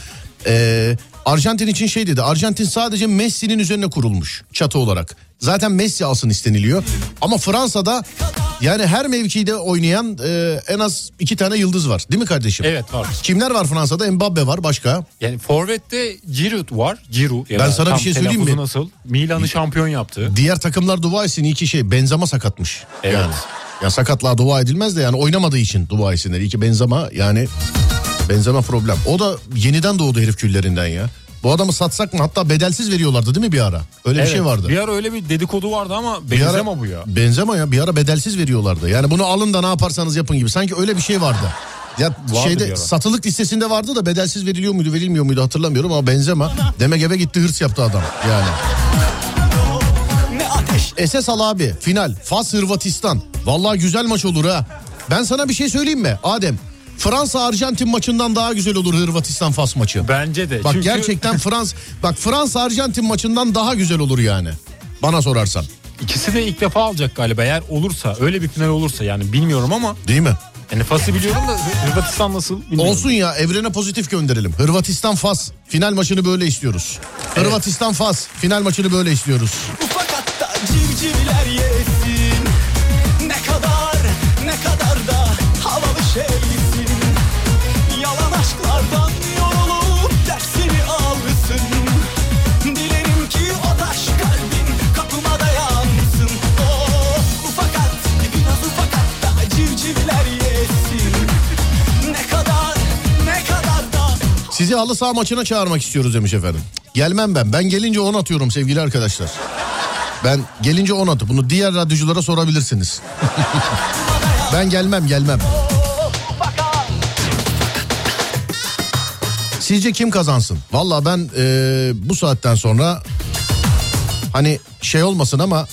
Ee, Arjantin için şey dedi. Arjantin sadece Messi'nin üzerine kurulmuş çatı olarak. Zaten Messi alsın isteniliyor. Ama Fransa'da yani her mevkide oynayan e, en az iki tane yıldız var. Değil mi kardeşim? Evet var. Kimler var Fransa'da? Mbappe var, başka? Yani forvette Giroud var. Giroud. Ben sana bir şey söyleyeyim mi? Nasıl? Milan'ı şampiyon yaptı. Diğer takımlar dua etsin. İyi ki şey Benzema sakatmış. Evet. Yani. Ya sakatlığa dua edilmez de yani oynamadığı için dua etsinler. İyi ki Benzema yani... Benzema problem. O da yeniden doğdu herif küllerinden ya. Bu adamı satsak mı? Hatta bedelsiz veriyorlardı değil mi bir ara? Öyle evet, bir şey vardı. Bir ara öyle bir dedikodu vardı ama Benzema ara, bu ya. Benzema ya bir ara bedelsiz veriyorlardı. Yani bunu alın da ne yaparsanız yapın gibi. Sanki öyle bir şey vardı. Ya vardı şeyde satılık listesinde vardı da bedelsiz veriliyor muydu verilmiyor muydu hatırlamıyorum ama Benzema demek eve gitti, hırs yaptı adam yani. Esesal abi final Fas Hırvatistan. Vallahi güzel maç olur ha. Ben sana bir şey söyleyeyim mi Adem? Fransa-Arjantin maçından daha güzel olur Hırvatistan-Fas maçı. Bence de. Bak çünkü... gerçekten Fransa, bak Fransa-Arjantin maçından daha güzel olur yani. Bana sorarsan. İkisi de ilk defa alacak galiba. Eğer olursa, öyle bir final olursa yani bilmiyorum ama. Değil mi? Yani Fas'ı biliyorum da Hırvatistan nasıl bilmiyorum. Olsun ya, evrene pozitif gönderelim. Hırvatistan-Fas final maçını böyle istiyoruz. Evet. Hırvatistan-Fas final maçını böyle istiyoruz. Ufak hatta civcivler yesin. Ne kadar ne kadar da havalı şeysin. Yalan aşklardan yorulup dersini alırsın. Dilerim ki o taş kalbin kapıma dayansın. Oh ufak at, biraz ufak at da civcivler yesin. Ne kadar ne kadar da... Sizi halı saha maçına çağırmak istiyoruz demiş efendim. Gelmem ben. Ben gelince on atıyorum sevgili arkadaşlar. Ben gelince on atıp bunu diğer radyoculara sorabilirsiniz. Ben gelmem gelmem. Sizce kim kazansın? Valla ben ee, bu saatten sonra hani şey olmasın ama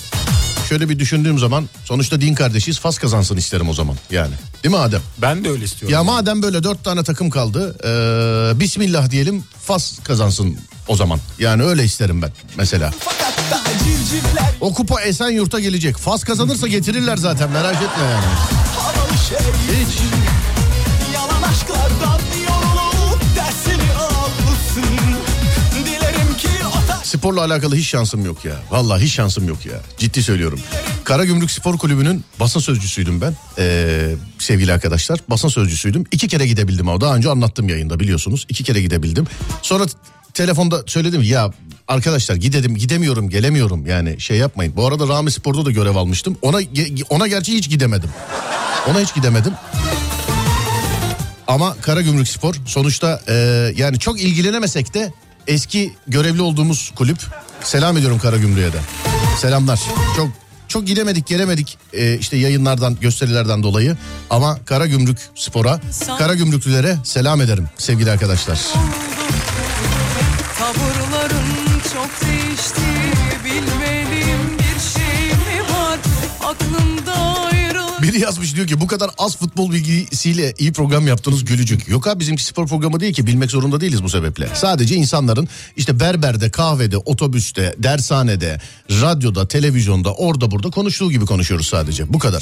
şöyle bir düşündüğüm zaman sonuçta din kardeşiyiz, Fas kazansın isterim o zaman yani. Değil mi Adem? Ben de öyle istiyorum. Ya yani. Madem böyle dört tane takım kaldı ee, Bismillah diyelim, Fas kazansın o zaman. Yani öyle isterim ben mesela. O kupa Esenyurt'a gelecek. Fas kazanırsa getirirler zaten, merak etme yani. Hiç. Yalan aşklardan yorulup dersini alırsın. Dilerim ki o... Sporla alakalı hiç şansım yok ya. Vallahi hiç şansım yok ya. Ciddi söylüyorum. Karagümrük Spor Kulübü'nün basın sözcüsüydüm ben. Ee, sevgili arkadaşlar, basın sözcüsüydüm. İki kere gidebildim ama daha önce anlattım yayında biliyorsunuz. İki kere gidebildim. Sonra... Telefonda söyledim ya arkadaşlar gidelim, gidemiyorum, gelemiyorum yani şey yapmayın. Bu arada Rami Spor'da da görev almıştım. Ona ona gerçi hiç gidemedim. Ona hiç gidemedim. Ama Karagümrük Spor sonuçta e, yani çok ilgilenemesek de eski görevli olduğumuz kulüp. Selam ediyorum Karagümrük'e de. Selamlar. Çok çok gidemedik, gelemedik e, işte yayınlardan, gösterilerden dolayı. Ama Karagümrük Spor'a, Karagümrüklülere selam ederim sevgili arkadaşlar. Tavırların çok değişti, bilmediğim bir şey mi var aklımda ayrılır. Biri yazmış diyor ki bu kadar az futbol bilgisiyle iyi program yaptınız gülücük. Yok abi bizimki spor programı değil ki, bilmek zorunda değiliz bu sebeple. Sadece insanların işte berberde, kahvede, otobüste, dershanede, radyoda, televizyonda, orada burada konuştuğu gibi konuşuyoruz sadece, bu kadar.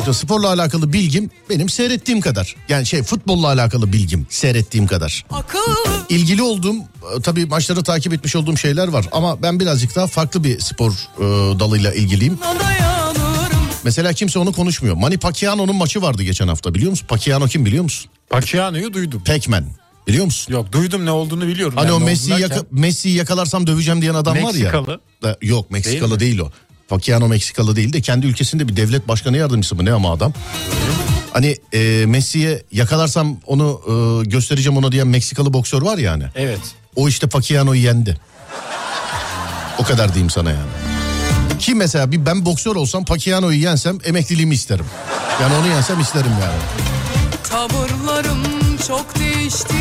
İşte sporla alakalı bilgim benim seyrettiğim kadar. Yani şey futbolla alakalı bilgim seyrettiğim kadar. İlgili olduğum tabii maçları takip etmiş olduğum şeyler var. Ama ben birazcık daha farklı bir spor e, dalıyla ilgiliyim. Mesela kimse onu konuşmuyor. Manny Pacquiao'nun maçı vardı geçen hafta, biliyor musun? Pacquiao kim biliyor musun? Pacquiao'yu duydum. Pac-Man. Biliyor musun? Yok duydum, ne olduğunu biliyorum. Hani yani o Messi'yi yaka, Messi yakalarsam döveceğim diyen adam Meksikalı. Var ya. Meksikalı. Yok Meksikalı değil, değil o. Pacquiao Meksikalı değil de kendi ülkesinde bir devlet başkanı yardımcısı mı ne ama adam. Hani e, Messi'ye yakalarsam onu e, göstereceğim ona diyen Meksikalı boksör var ya hani. Evet. O işte Pacquiao'yu yendi. O kadar diyeyim sana yani. Ki mesela bir ben boksör olsam Pacquiao'yu yensem emekliliğimi isterim. Yani onu yensem isterim yani. Tavırlarım çok değişti,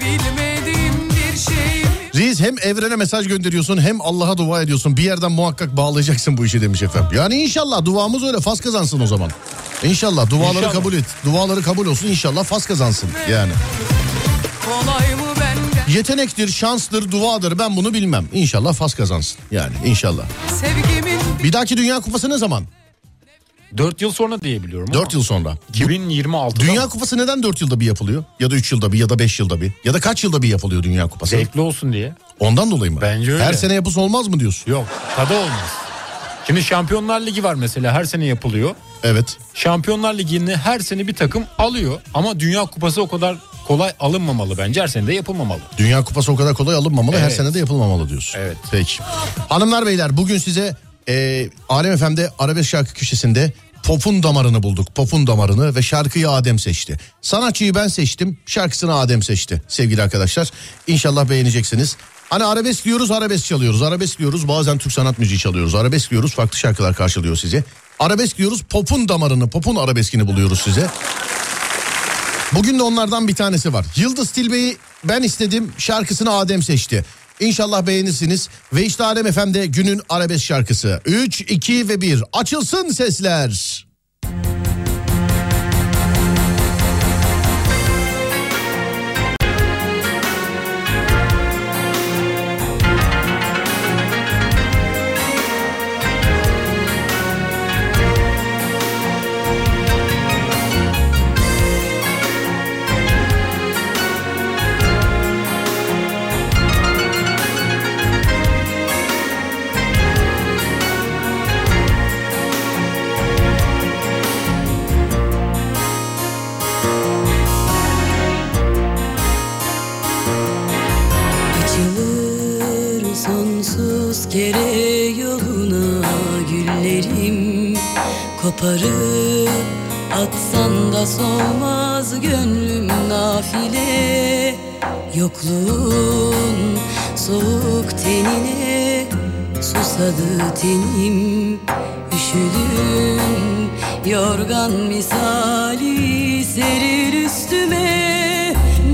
bilmediğim bir şey. Riz hem evrene mesaj gönderiyorsun hem Allah'a dua ediyorsun. Bir yerden muhakkak bağlayacaksın bu işi demiş efendim. Yani inşallah duamız öyle, Fas kazansın o zaman. İnşallah duaları inşallah. Kabul et. Duaları kabul olsun, inşallah Fas kazansın yani. Kolay mı benden? Yetenektir, şanstır, duadır, ben bunu bilmem. İnşallah Fas kazansın yani, inşallah. Sevgimin... Bir dahaki Dünya Kupası ne zaman? dört yıl sonra diyebiliyorum. dört yıl sonra. iki bin yirmi altıda. Dünya mı? Kupası neden dört yılda bir yapılıyor? Ya da üç yılda bir, ya da beş yılda bir. Ya da kaç yılda bir yapılıyor Dünya Kupası? Zevkli olsun diye. Ondan dolayı mı? Bence öyle. Her sene yapısı olmaz mı diyorsun? Yok, tadı olmaz. Şimdi Şampiyonlar Ligi var mesela, her sene yapılıyor. Evet. Şampiyonlar Ligi'ni her sene bir takım alıyor ama Dünya Kupası o kadar kolay alınmamalı bence, her sene de yapılmamalı. Dünya Kupası o kadar kolay alınmamalı, evet. Her sene de yapılmamalı diyorsun. Evet. Peki. Hanımlar beyler, bugün size... Ee, Alem F M'de arabesk şarkı köşesinde popun damarını bulduk. Popun damarını ve şarkıyı Adem seçti. Sanatçıyı ben seçtim, şarkısını Adem seçti sevgili arkadaşlar. İnşallah beğeneceksiniz. Hani arabesk diyoruz, arabesk çalıyoruz. Arabesk diyoruz, bazen Türk sanat müziği çalıyoruz. Arabesk diyoruz, farklı şarkılar karşılıyor sizi. Arabesk diyoruz, popun damarını, popun arabeskini buluyoruz size. Bugün de onlardan bir tanesi var. Yıldız Tilbe'yi ben istedim, şarkısını Adem seçti. İnşallah beğenirsiniz. Ve işte Alem F M'de günün arabesk şarkısı. üç, iki ve bir. Açılsın sesler. yüz kere yoluna güllerim, koparıp atsan da solmaz gönlüm nafile. Yokluğun soğuk tenine susadı tenim, üşüdüm yorgan misali serir üstüme.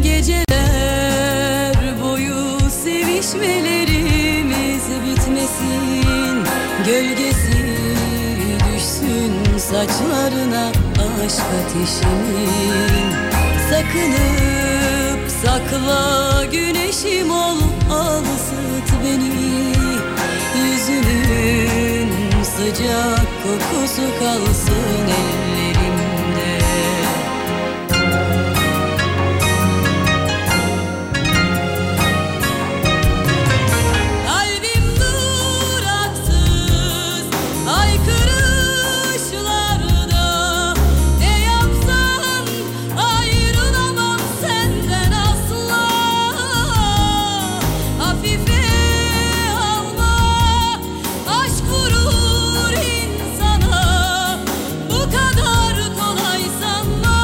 Geceler boyu sevişmelerimiz bitmesin, gölgesi düşsün saçlarına aşk ateşinin. Sakınıp sakla güneşim ol, al ısıt beni, yüzünün sıcak kokusu kalsın ellerimde. Kalbim duraksız haykırışlarda, ne yapsan ayrılamam senden asla. Hafife alma, aşk vurur insana, bu kadar kolay sanma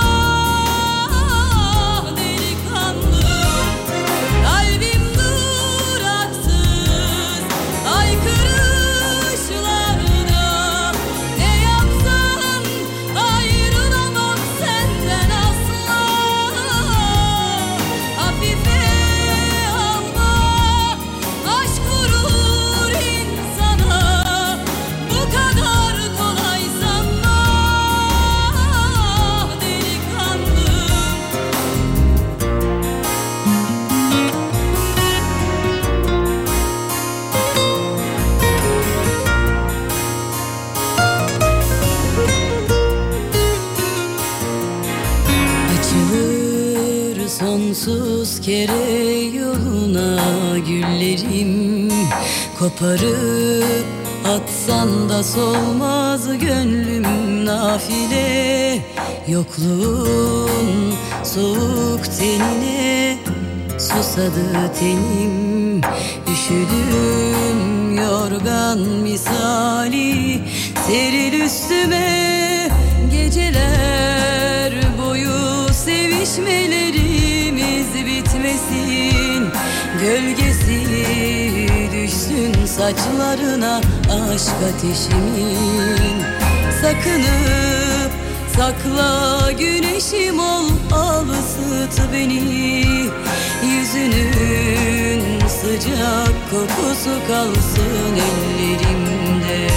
delikanlı. Kalbim duraksız haykırışlarda, ne yapsan ayrılamam senden asla. Hafife alma, aşk vurur insana, bu kadar kolay sanma delikanlı. Açılır sonsuz kere yoluna güllerim, koparıp atsan da solmaz gönlüm nafile. Yokluğun soğuk tenine susadı tenim, üşüdüm yorgan misali seril üstüme. Geceler boyu sevişmelerimiz bitmesin, gölgesi düşsün saçlarına aşk ateşimin. Sakınıp sakla güneşim ol, al ısıt beni, yüzünün sıcak kokusu kalsın ellerimde.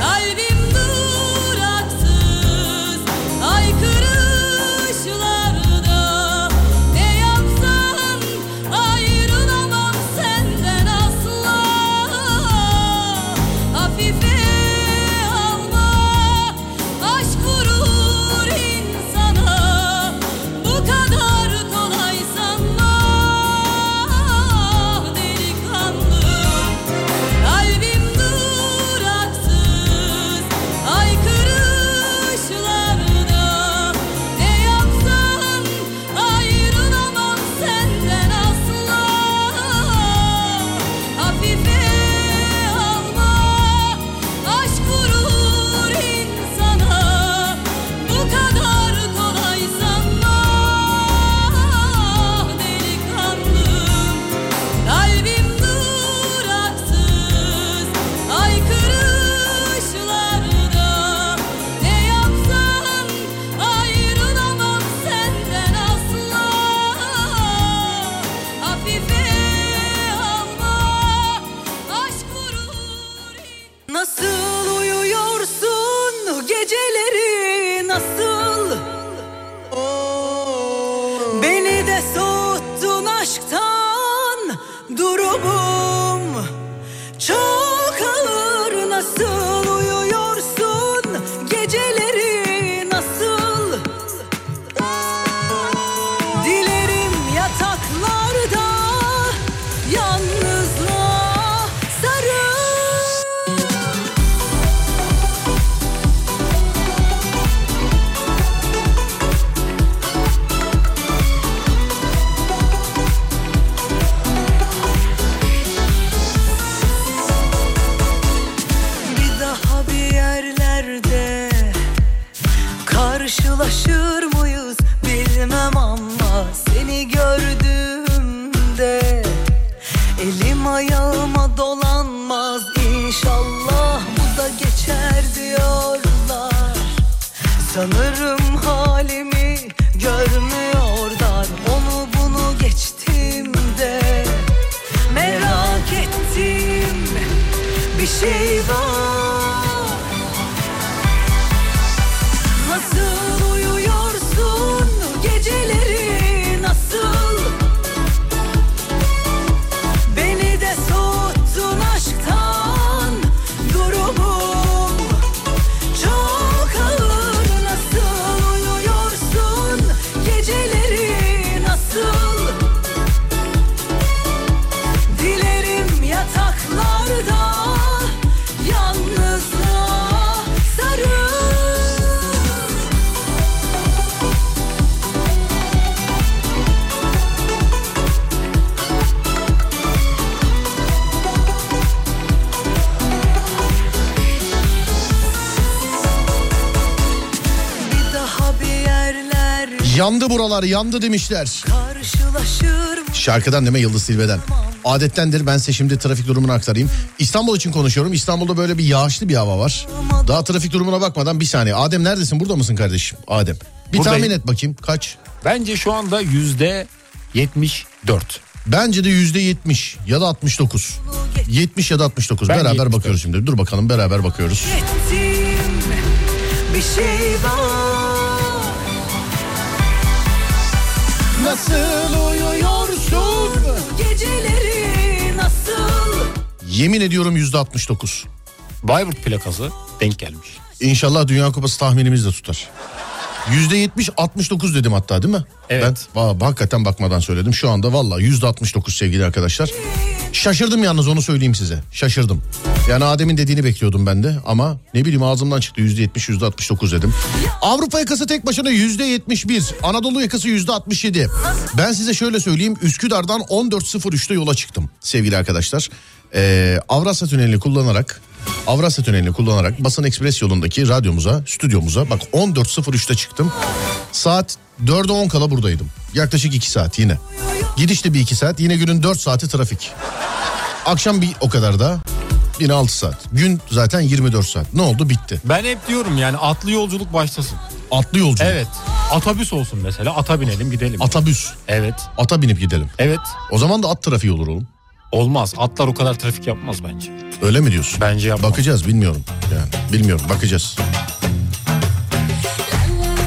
Kalbim duraksız haykırışlarda, ne yapsan ayrılamam senden asla. Hafife alma, aşk vurur insana, bu kadar kolay sanma delikanlı. Kalbim duraksız haykırışlarda, ne yapsan ayrılamam senden asla. Hafife alma, aşk vurur insana, bu kadar kolay sanma delikanlı. Kalbim duraksız haykırışlarda, ne yapsan ayrılamam senden asla. Hafife alma, aşk vurur. Nasıl uyuyorsun geceleri, nasıl? Beni de soğuttun aşktan, durumum çok ağır. Nasıl uyuyorsun geceleri, nasıl? Dilerim yataklarda yalnızlığa sarıl. karşılaşır mıyız bilmem ama seni gördüğümde elim ayağıma dolanmaz. İnşallah bu da geçer diyorlar, sanırım halimi görmüyorlar. Onu bunu geçtiğimde merak ettiğim bir şey var. Nasıl uyuyorsun geceleri, nasıl? Beni de soğuttun aşktan, durumum çok ağır. Nasıl uyuyorsun geceleri, nasıl? Dilerim yataklarda yalnızlığa sarıl. Yandı buralar, yandı demişler. Şarkıdan deme, Yıldız Silve'den. Adettendir, ben size şimdi trafik durumunu aktarayım. İstanbul için konuşuyorum. İstanbul'da böyle bir yağışlı bir hava var. Daha trafik durumuna bakmadan bir saniye. Adem neredesin? Burada mısın kardeşim? Adem. Bir Buradayım. Tahmin et bakayım kaç? Bence şu anda yüzde yetmiş dört. Bence de yüzde yetmiş ya da altmış dokuz. Yetmiş ya da altmış dokuz. Beraber yetmiş dört. Bakıyoruz şimdi. Dur bakalım, beraber bakıyoruz. Bir şey var. Nasıl uyuyorsun geceleri, nasıl? Yemin ediyorum yüzde altmış dokuz. Bayburt plakası denk gelmiş. İnşallah Dünya Kupası tahminimiz de tutar. Yüzde yetmiş altmış dokuz dedim hatta, değil mi? Evet. Ben va- hakikaten bakmadan söyledim. Şu anda valla yüzde altmış dokuz sevgili arkadaşlar. Şaşırdım yalnız, onu söyleyeyim size. Şaşırdım. Yani Adem'in dediğini bekliyordum ben de ama ne bileyim ağzımdan çıktı yüzde yetmiş yüzde altmış dokuz dedim. Avrupa yakası tek başına yüzde yetmiş bir. Anadolu yakası yüzde altmış yedi. Ben size şöyle söyleyeyim, Üsküdar'dan on dört sıfır üçte yola çıktım sevgili arkadaşlar. Ee, Avrasya Tüneli'ni kullanarak Avrasya Tüneli'ni kullanarak Basın Ekspres yolundaki radyomuza, stüdyomuza bak on dört sıfır üçte çıktım. Saat dörde on kala buradaydım. Yaklaşık iki saat yine. Gidişte bir iki saat, yine günün dört saati trafik. Akşam bir o kadar da yine altı saat. Gün zaten yirmi dört saat. Ne oldu? Bitti. Ben hep diyorum yani atlı yolculuk başlasın. Atlı yolculuk? Evet. Atabüs olsun mesela. Ata binelim gidelim. Atabüs? Evet. Ata binip gidelim? Evet. O zaman da at trafiği olur oğlum. Olmaz. Atlar o kadar trafik yapmaz bence. Öyle mi diyorsun? Bence yapmaz. Bakacağız, bilmiyorum. Yani bilmiyorum, bakacağız.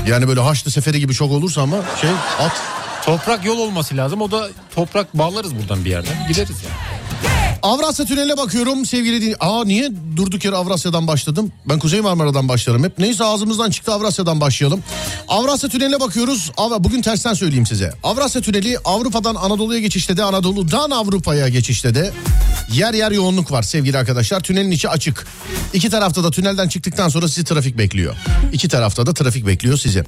Yani böyle Haçlı Seferi gibi şok olursa ama şey at. Toprak yol olması lazım. O da toprak bağlarız buradan bir yerden. Gideriz yani. Avrasya Tüneli'ne bakıyorum sevgili din... Aa niye durduk yere Avrasya'dan başladım? Ben Kuzey Marmara'dan başlarım hep. Neyse ağzımızdan çıktı, Avrasya'dan başlayalım. Avrasya Tüneli'ne bakıyoruz. Bugün tersten söyleyeyim size. Avrasya Tüneli Avrupa'dan Anadolu'ya geçişte de, Anadolu'dan Avrupa'ya geçişte de yer yer yoğunluk var sevgili arkadaşlar. Tünelin içi açık. İki tarafta da tünelden çıktıktan sonra sizi trafik bekliyor. İki tarafta da trafik bekliyor sizi.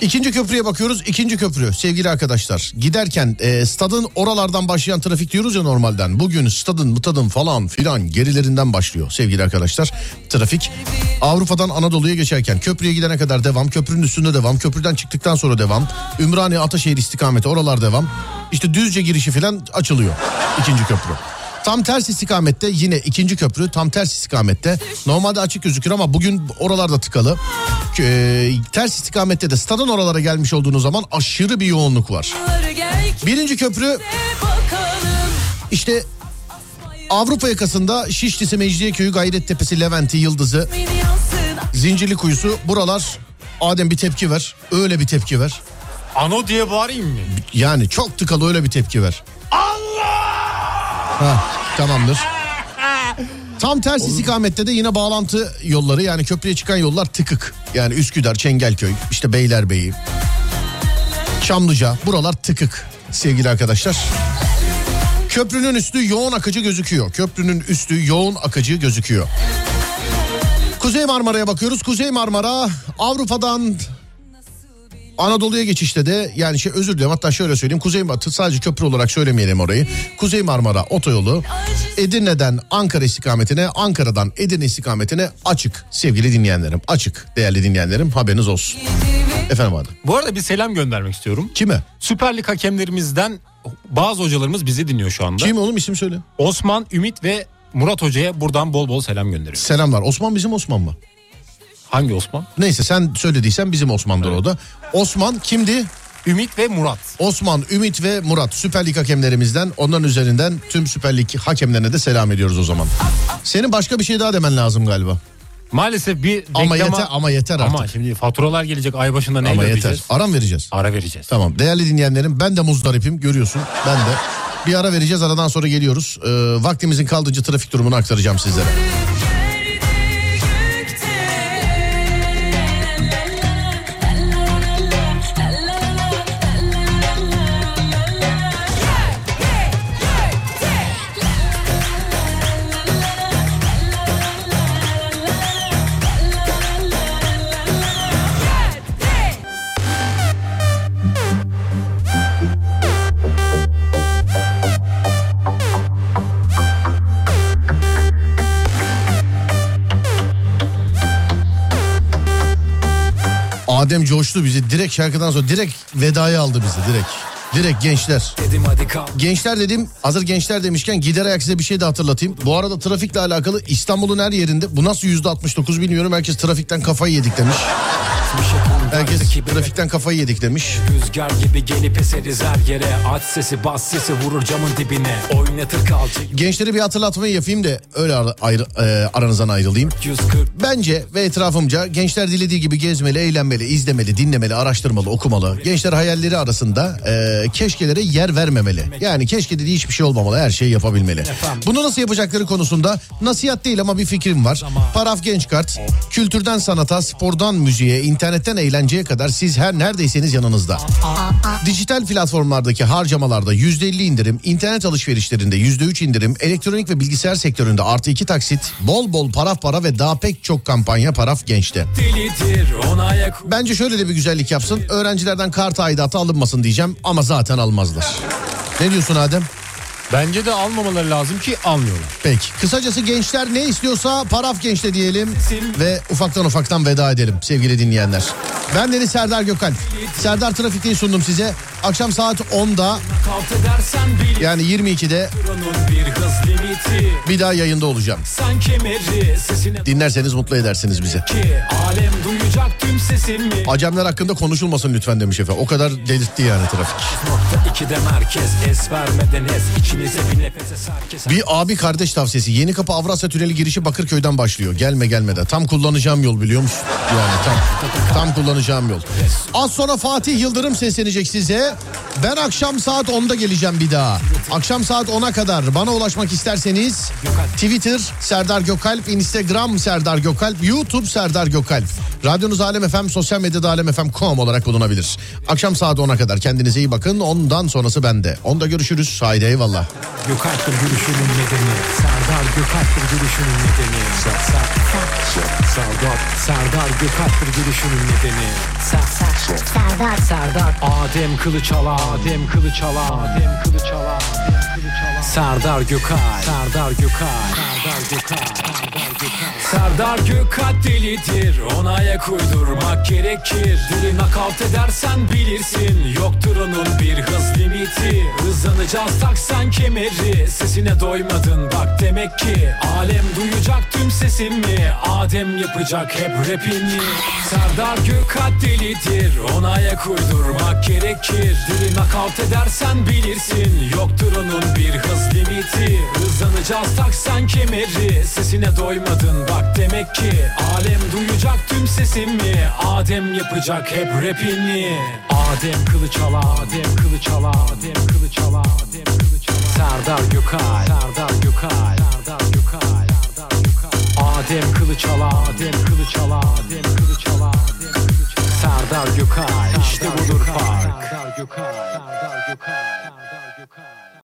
İkinci köprüye bakıyoruz. İkinci köprü sevgili arkadaşlar. Giderken e, stadın oralardan başlayan trafik diyoruz ya normalden. Bugün stadın mutadın falan filan gerilerinden başlıyor sevgili arkadaşlar. Trafik Avrupa'dan Anadolu'ya geçerken köprüye gidene kadar devam. Köprünün üstünde devam. Köprüden çıktıktan sonra devam. Ümraniye Ataşehir istikameti oralar devam. İşte Düzce girişi filan açılıyor. İkinci köprü. Tam ters istikamette yine ikinci köprü tam ters istikamette. Normalde açık gözükür ama bugün oralarda tıkalı. Ee, ters istikamette de stadın oralara gelmiş olduğunuz zaman aşırı bir yoğunluk var. Birinci köprü işte Avrupa yakasında Şişlisi, Mecidiyeköy'ü, Gayrettepe'si, Levent'i, Yıldız'ı, Zincirlikuyu'su buralar. Adem bir tepki ver, öyle bir tepki ver. Ano diye bağırayım mı? Yani çok tıkalı, öyle bir tepki ver. Ha, tamamdır. Tam ters istikamette de yine bağlantı yolları, yani köprüye çıkan yollar tıkık. Yani Üsküdar, Çengelköy, işte Beylerbeyi, Çamlıca, buralar tıkık sevgili arkadaşlar. Köprünün üstü yoğun akıcı gözüküyor. Köprünün üstü yoğun akıcı gözüküyor. Kuzey Marmara'ya bakıyoruz. Kuzey Marmara Avrupa'dan Anadolu'ya geçişte de yani şey özür dilerim hatta şöyle söyleyeyim. Kuzeybatı sadece köprü olarak söylemeyelim orayı. Kuzey Marmara Otoyolu Edirne'den Ankara istikametine, Ankara'dan Edirne istikametine açık sevgili dinleyenlerim. Açık değerli dinleyenlerim, haberiniz olsun. Efendim abi. Bu arada bir selam göndermek istiyorum. Kime? Süper Lig hakemlerimizden bazı hocalarımız bizi dinliyor şu anda. Kim oğlum, isim söyle. Osman, Ümit ve Murat Hoca'ya buradan bol bol selam gönderiyoruz. Selamlar. Osman bizim Osman mı? Hangi Osman? Neyse sen söylediysen bizim Osman'dır evet. O da. Osman kimdi? Ümit ve Murat. Osman, Ümit ve Murat. Süper Lig hakemlerimizden, onların üzerinden tüm Süper Lig hakemlerine de selam ediyoruz o zaman. Senin başka bir şey daha demen lazım galiba. Maalesef bir denklama... Ama yeter, ama yeter artık. Ama şimdi faturalar gelecek ay başında, neyle ödeyeceğiz? Ama yeter. Ara mı vereceğiz? Ara vereceğiz. Tamam. Değerli dinleyenlerim, ben de muzdaripim görüyorsun. Ben de bir ara vereceğiz, aradan sonra geliyoruz. Ee, vaktimizin kaldığı trafik durumunu aktaracağım sizlere. Adem coştu bizi. Direkt şarkıdan sonra direkt vedaya aldı bizi. Direkt. Direkt gençler. Gençler dedim. Hazır gençler demişken gider ayak size bir şey de hatırlatayım. Bu arada trafikle alakalı İstanbul'un her yerinde, bu nasıl yüzde altmış dokuz bilmiyorum. Herkes trafikten kafayı yedik demiş. Herkes trafikten kafayı yedik demiş. Rüzgar gibi gelip eseriz her yere. Aç sesi, bas sesi, vurur camın dibine. Oynatır kalça. Gençleri bir hatırlatmayı yapayım da öyle ar- ayrı, e, aranızdan ayrılayım. yüz kırk Bence ve etrafımca gençler dilediği gibi gezmeli, eğlenmeli, izlemeli, dinlemeli, araştırmalı, okumalı. Gençler hayalleri arasında e, keşkelere yer vermemeli. Yani keşke dediği hiçbir şey olmamalı. Her şeyi yapabilmeli. Bunu nasıl yapacakları konusunda nasihat değil ama bir fikrim var. Paraf Genç Kart. Kültürden sanata, spordan müziğe, internetten eğlenceye kadar siz her neredeyseniz yanınızda. Dijital platformlardaki harcamalarda yüzde elli indirim, internet alışverişlerinde yüzde üç indirim, elektronik ve bilgisayar sektöründe artı iki taksit, bol bol paraf para ve daha pek çok kampanya Paraf Genç'te. Bence şöyle de bir güzellik yapsın, öğrencilerden kart aidatı alınmasın diyeceğim ama zaten almazlar. Ne diyorsun Adem? Bence de almamaları lazım ki almıyorlar. Peki. Kısacası gençler ne istiyorsa Paraf Genç'te diyelim ve ufaktan ufaktan veda edelim sevgili dinleyenler. Ben Deniz Serdar Gökalp. Serdar Trafik'teyi sundum size. Akşam saat onda yani yirmi ikide bir daha yayında olacağım. Dinlerseniz mutlu edersiniz bizi. Acemler hakkında konuşulmasın lütfen demiş efendim. O kadar delirtti yani trafik. Bir abi kardeş tavsiyesi. Yenikapı Avrasya Tüneli girişi Bakırköy'den başlıyor. Gelme gelme de. Tam kullanacağım yol biliyor musun? Yani tam, tam kullanacağım yol. Az sonra Fatih Yıldırım seslenecek size. Ben akşam saat onda geleceğim bir daha. Akşam saat ona kadar bana ulaşmak isterseniz Twitter Serdar Gökalp, Instagram Serdar Gökalp, YouTube Serdar Gökalp. Radyonuz Alem F M, sosyal medyada alem f m nokta com olarak bulunabilir. Akşam saat ona kadar kendinize iyi bakın. Ondan sonrası bende. Onda görüşürüz. Haydi eyvallah. Gökalp'tır gülüşünün nedeni. Serdar Gökalp'tır gülüşünün nedeni. Serdar Serdar Gökalp'tır gülüşünün nedeni. Serdar Serdar Adem Kılıçala, Adem Kılıçala, Adem Kılıçala, Adem Kılıçala. Serdar Gökalp, Serdar Gökalp, Serdar Gökalp, Serdar Gökalp. Serdar Gökalp delidir, ona ayak uydurmak gerekir. Dili nakavt edersen bilirsin, yoktur onun bir hız limiti. Hızlanacağız taksan kemeri, sesine doymadın bak demek ki. Alem duyacak tüm sesimi, Adem yapacak hep rapini. Serdar Gökalp delidir, ona ayak uydurmak gerekir. Dili nakavt edersen bilirsin, yoktur onun bir hız limiti. Hızlanacağız taksan kemeri, sesine doymadın bak demek ki. Alem duyacak tüm sesimi, Adem yapacak hep rapini. Adem Kılıçala, Adem Kılıçala, Adem Kılıçala, Adem Kılıçala. Serdar Gökalp, Serdar Gökalp, Serdar Gökalp, Serdar Gökalp. Adem Kılıçala, Adem Kılıçala, Adem Kılıçala, Adem Kılıçala. Serdar Gökalp, işte budur fark. Serdar Gökalp, Serdar Gökalp.